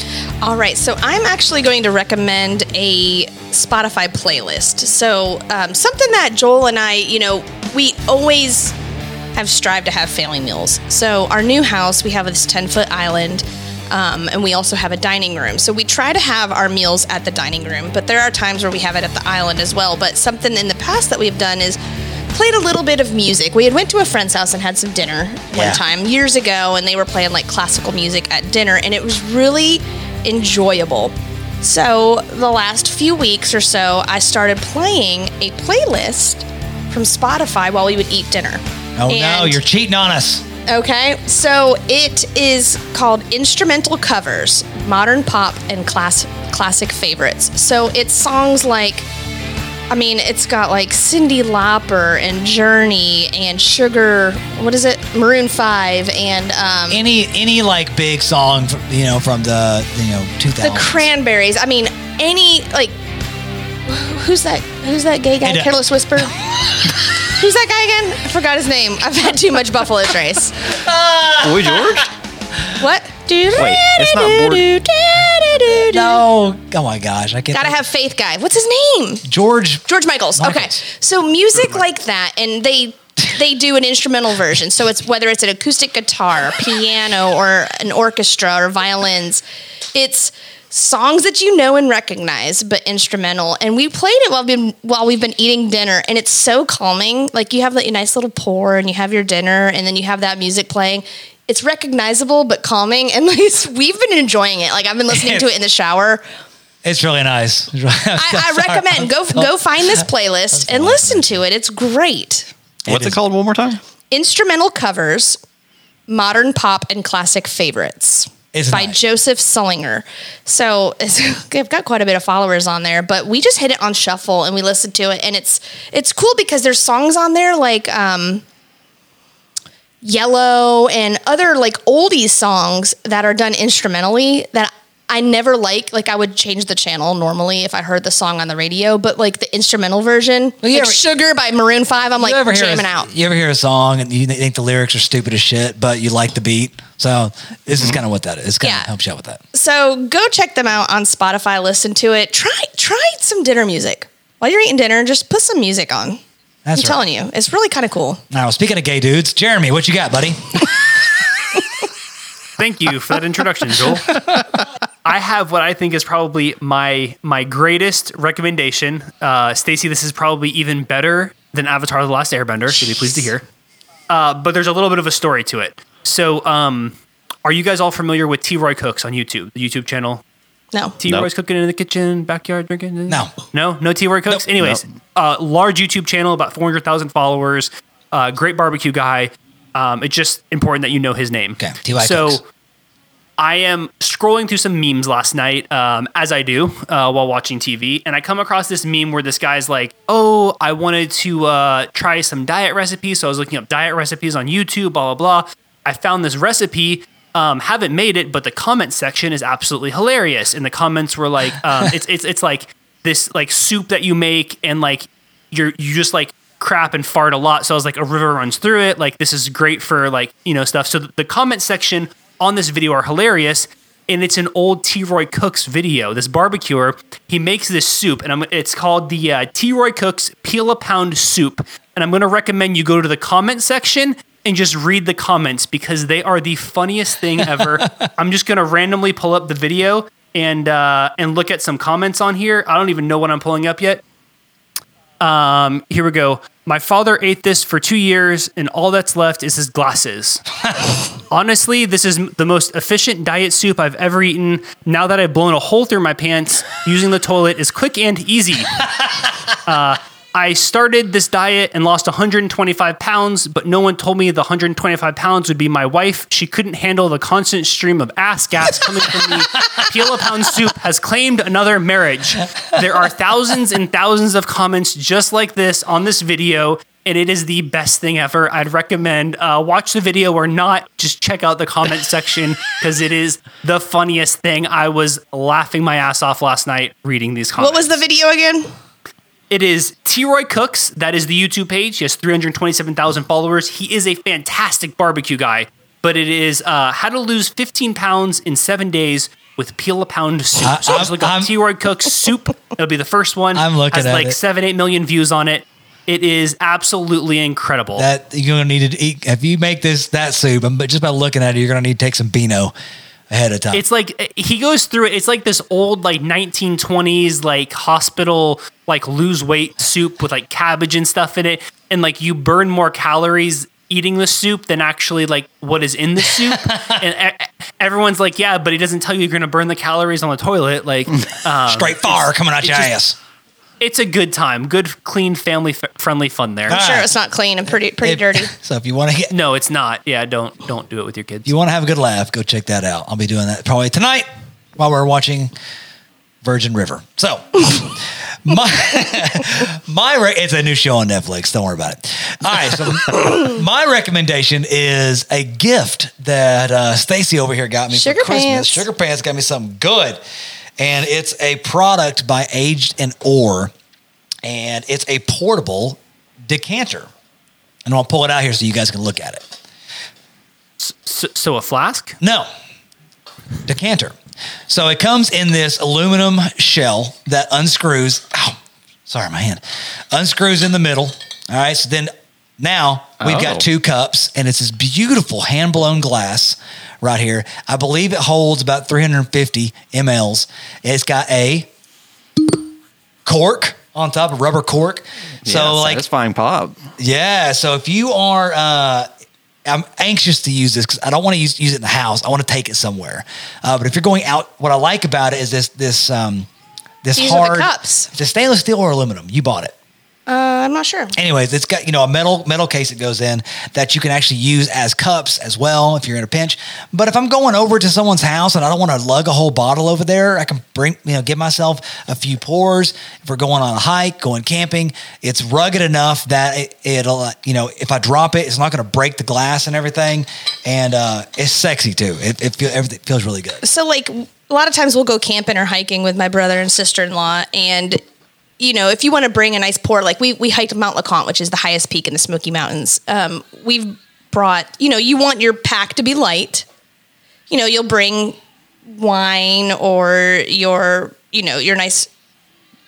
All right, so I'm actually going to recommend a Spotify playlist. So something that Joel and I, we always have strived to have family meals. So our new house, we have this 10-foot island, and we also have a dining room. So we try to have our meals at the dining room, but there are times where we have it at the island as well. But something in the past that we've done is played a little bit of music. We had went to a friend's house and had some dinner one time years ago, and they were playing like classical music at dinner, and it was really enjoyable. So the last few weeks or so, I started playing a playlist from Spotify while we would eat dinner. Oh, no, you're cheating on us. Okay, so it is called Instrumental Covers, Modern Pop and Classic Favorites. So it's songs like, it's got like Cyndi Lauper and Journey and Sugar, Maroon 5 and... any like big song, from the, 2000s. The Cranberries. Any, like, who's that gay guy? Careless Whisper? Who's that guy again? I forgot his name. I've had too much Buffalo Trace. Boy George? What? Wait, it's not No. Oh, my gosh. I can't. Gotta have faith guy. What's his name? George Michaels. Okay. So music like that, and they do an instrumental version. So it's whether it's an acoustic guitar, piano, or an orchestra, or violins. It's songs that you know and recognize, but instrumental. And we played it while we've been eating dinner, and it's so calming. Like, you have that nice little pour, and you have your dinner, and then you have that music playing. It's recognizable, but calming, and we've been enjoying it. Like, I've been listening to it in the shower. It's really nice. I recommend. Go find this playlist and listen to it. It's great. What's it called one more time? Instrumental Covers, Modern Pop and Classic Favorites. It's by Joseph Sullinger. So I've got quite a bit of followers on there, but we just hit it on shuffle and we listened to it, and it's cool because there's songs on there like... Yellow and other like oldies songs that are done instrumentally that I never like I would change the channel normally if I heard the song on the radio, but like the instrumental version, Sugar by Maroon 5, I'm like jamming out. You ever hear a song and you think the lyrics are stupid as shit, but you like the beat? So this is kind of what that is. It's kind of helps you out with that. So go check them out on Spotify, listen to it. Try some dinner music. While you're eating dinner, just put some music on. That's I'm telling you, it's really kind of cool. Now, speaking of gay dudes, Jeremy, what you got, buddy? Thank you for that introduction, Joel. I have what I think is probably my greatest recommendation. Stacy, this is probably even better than Avatar: The Last Airbender. She'll be pleased to hear. But there's a little bit of a story to it. So are you guys all familiar with T-Roy Cooks on YouTube, the YouTube channel? No. T-Roy's cooking in the kitchen, backyard drinking? No. No T-Roy Cooks? Nope. Anyways, large YouTube channel, about 400,000 followers, great barbecue guy. It's just important that you know his name. Okay, T-Roy Cooks. I am scrolling through some memes last night, as I do while watching TV, and I come across this meme where this guy's like, oh, I wanted to try some diet recipes, so I was looking up diet recipes on YouTube, blah, blah, blah. I found this recipe, haven't made it, but the comment section is absolutely hilarious, and the comments were like, it's like this like soup that you make, and like you just like crap and fart a lot, so I was like, a river runs through it, like this is great for like, you know, stuff. So the comment section on this video are hilarious, and it's an old T-Roy Cooks video. This barbecuer, he makes this soup, and it's called the T-Roy Cooks Peel a Pound Soup, and I'm going to recommend you go to the comment section and just read the comments, because they are the funniest thing ever. I'm just going to randomly pull up the video and look at some comments on here. I don't even know what I'm pulling up yet. Here we go. My father ate this for 2 years, and all that's left is his glasses. Honestly, this is the most efficient diet soup I've ever eaten. Now that I've blown a hole through my pants, using the toilet is quick and easy. I started this diet and lost 125 pounds, but no one told me the 125 pounds would be my wife. She couldn't handle the constant stream of ass gas coming from me. Peel a Pound Soup has claimed another marriage. There are thousands and thousands of comments just like this on this video, and it is the best thing ever. I'd recommend watch the video or not. Just check out the comment section, because it is the funniest thing. I was laughing my ass off last night reading these comments. What was the video again? It is T-Roy Cooks. That is the YouTube page. He has 327,000 followers. He is a fantastic barbecue guy, but it is how to lose 15 pounds in 7 days with Peel a Pound Soup. So just look up T-Roy Cooks Soup. It'll be the first one. I'm looking at it. Has like 7-8 million views on it. It is absolutely incredible. That you're going to need to eat. If you make that soup, but just by looking at it, you're going to need to take some Beano ahead of time. It's like he goes through it. It's like this old like 1920s like hospital like lose weight soup with like cabbage and stuff in it, and like you burn more calories eating the soup than actually like what is in the soup. And everyone's like, yeah, but he doesn't tell you you're gonna burn the calories on the toilet, like straight fire coming out your ass. It's a good time. Good, clean, family-friendly fun there. I'm sure it's not clean and pretty dirty. So if you want to get... No, it's not. Yeah, don't do it with your kids. You want to have a good laugh, go check that out. I'll be doing that probably tonight while we're watching Virgin River. So, it's a new show on Netflix. Don't worry about it. All right, so my recommendation is a gift that Stacy over here got me for Christmas. Sugar Pants got me something good. And it's a product by Aged & Or, and it's a portable decanter. And I'll pull it out here so you guys can look at it. So a flask? No. Decanter. So it comes in this aluminum shell that unscrews. Ow, sorry, my hand. Unscrews in the middle. All right, so then now we've got two cups, and it's this beautiful hand-blown glass right here. I believe it holds about 350 mLs. It's got a cork on top, a rubber cork. Yeah, so satisfying pop. Yeah. So if you are, I'm anxious to use this because I don't want to use it in the house. I want to take it somewhere. But if you're going out, what I like about it is this these hard are the cups. It's a stainless steel or aluminum. You bought it. I'm not sure. Anyways, it's got, you know, a metal case that goes in that you can actually use as cups as well if you're in a pinch. But if I'm going over to someone's house and I don't want to lug a whole bottle over there, I can give myself a few pours. If we're going on a hike, going camping, it's rugged enough that it'll, you know, if I drop it, it's not going to break the glass and everything. And it's sexy too. Everything feels really good. So like a lot of times we'll go camping or hiking with my brother and sister-in-law, and you know, if you want to bring a nice pour, like we hiked Mount LeConte, which is the highest peak in the Smoky Mountains. We've brought, you know, you want your pack to be light. You know, you'll bring wine or your nice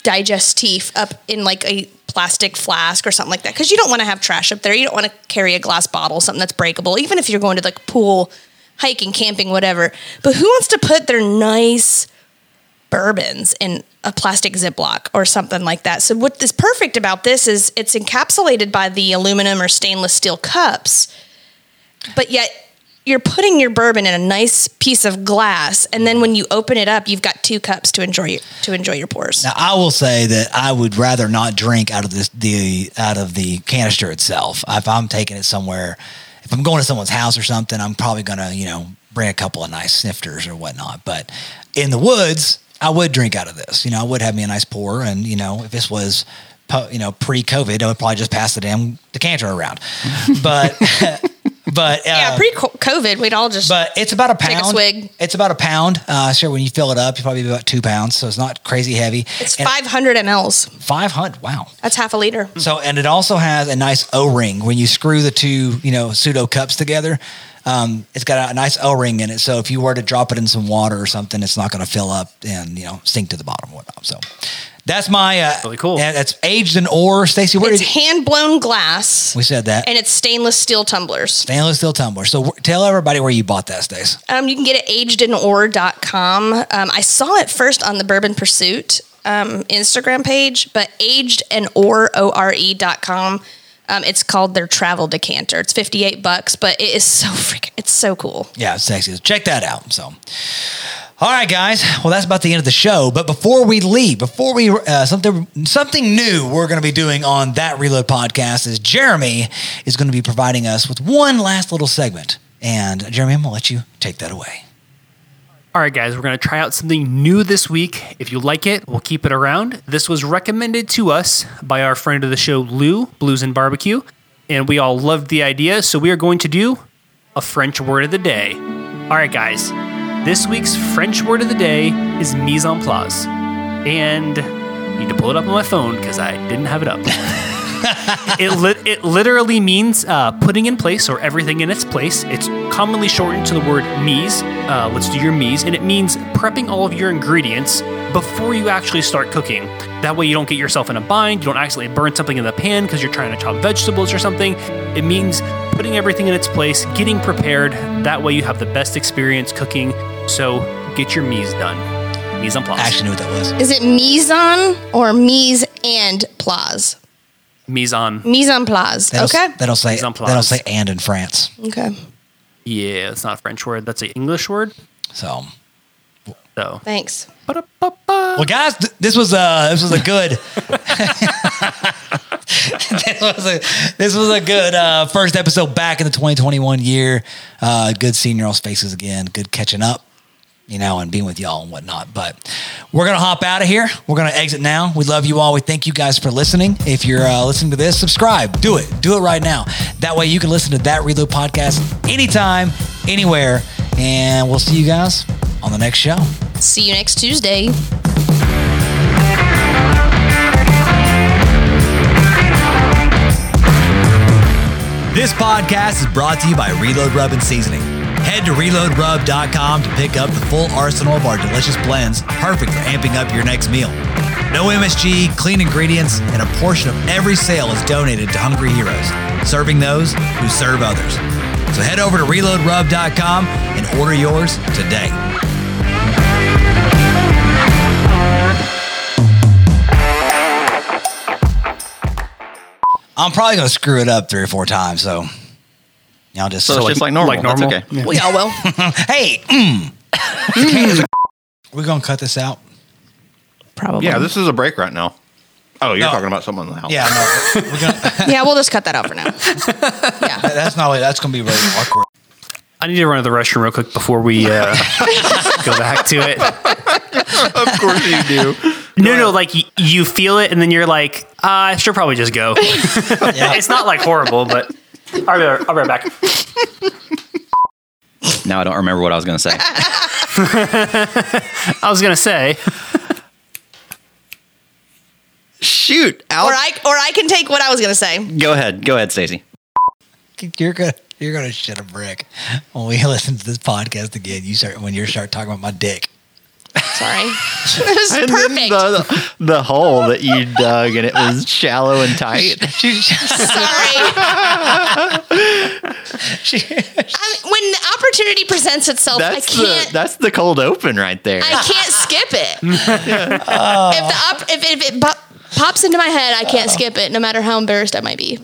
digestif up in like a plastic flask or something like that, because you don't want to have trash up there. You don't want to carry a glass bottle, something that's breakable, even if you're going to like pool, hiking, camping, whatever. But who wants to put their nice bourbons in a plastic Ziploc or something like that? So what is perfect about this is it's encapsulated by the aluminum or stainless steel cups, but yet you're putting your bourbon in a nice piece of glass, and then when you open it up, you've got two cups to enjoy your pours. Now, I will say that I would rather not drink out of the canister itself. If I'm taking it somewhere, if I'm going to someone's house or something, I'm probably going to, you know, bring a couple of nice snifters or whatnot. But in the woods, I would drink out of this. You know, I would have me a nice pour. And, you know, if this was, you know, pre-COVID, I would probably just pass the damn decanter around. But... But yeah, pre-COVID, we'd all just. But it's about a pound. Take a swig. It's about a pound. Sure, when you fill it up, it's probably about 2 pounds, so it's not crazy heavy. It's 500 mLs. 500. Wow, that's half a liter. So, and it also has a nice O-ring when you screw the two, you know, pseudo cups together. It's got a nice O-ring in it, so if you were to drop it in some water or something, it's not going to fill up and, you know, sink to the bottom or whatnot. So that's my really cool. That's aged in ore, Stacy. It's hand blown glass. We said that, and it's stainless steel tumblers. Stainless steel tumblers. So tell everybody where you bought that, Stace. You can get it agedinore.com. I saw it first on the Bourbon Pursuit Instagram page, but agedinore.com. It's called their travel decanter. It's $58, but it is so freaking, it's so cool. Yeah, it's sexy. Check that out. So, all right, guys. Well, that's about the end of the show. But before we leave, before we, something new we're going to be doing on That Reload Podcast is Jeremy is going to be providing us with one last little segment. And Jeremy, I'm going to let you take that away. All right, guys, we're going to try out something new this week. If you like it, we'll keep it around. This was recommended to us by our friend of the show, Lou, Blues and Barbecue, and we all loved the idea, so we are going to do a French word of the day. All right, guys, this week's French word of the day is mise en place, and I need to pull it up on my phone because I didn't have it up. It literally means putting in place or everything in its place. It's commonly shortened to the word mise. Let's do your mise. And it means prepping all of your ingredients before you actually start cooking. That way you don't get yourself in a bind. You don't accidentally burn something in the pan because you're trying to chop vegetables or something. It means putting everything in its place, getting prepared. That way you have the best experience cooking. So get your mise done. Mise en place. I actually knew what that was. Is it mise en or mise and place? Mise en place. Okay. That'll say and in France. Okay. Yeah, it's not a French word. That's an English word. So. Thanks. Ba-da-ba-ba. Well, guys, this was a good first episode back in the 2021 year. Good seeing y'all's faces again. Good catching up, you know, and being with y'all and whatnot. But we're going to hop out of here. We're going to exit now. We love you all. We thank you guys for listening. If you're listening to this, subscribe. Do it. Do it right now. That way you can listen to That Reload Podcast anytime, anywhere. And we'll see you guys on the next show. See you next Tuesday. This podcast is brought to you by Reload Rub and Seasoning. Head to ReloadRub.com to pick up the full arsenal of our delicious blends, perfect for amping up your next meal. No MSG, clean ingredients, and a portion of every sale is donated to Hungry Heroes, serving those who serve others. So head over to ReloadRub.com and order yours today. I'm probably going to screw it up 3 or 4 times, so... Y'all just so it's just like normal. Like normal. That's okay. Yeah. We all will. Hey. We're going to cut this out. Probably. Yeah, this is a break right now. Oh, you're talking about someone in the house. Yeah, no. Yeah, we'll just cut that out for now. Yeah. That's going to be really awkward. I need to run to the restroom real quick before we go back to it. Of course you do. No, like you feel it and then you're like, I should probably just go. Yeah. It's not like horrible, but... I'll be right back. Now I don't remember what I was going to say. I was going to say... Shoot, Alex. Or I can take what I was going to say. Go ahead, Stacey. You're gonna shit a brick when we listen to this podcast again. When you start talking about my dick. Sorry. It was perfect. The hole that you dug, and it was shallow and tight. Sorry. When the opportunity presents itself, that's the cold open right there. I can't skip it. Yeah. If it pops into my head, I can't skip it, no matter how embarrassed I might be.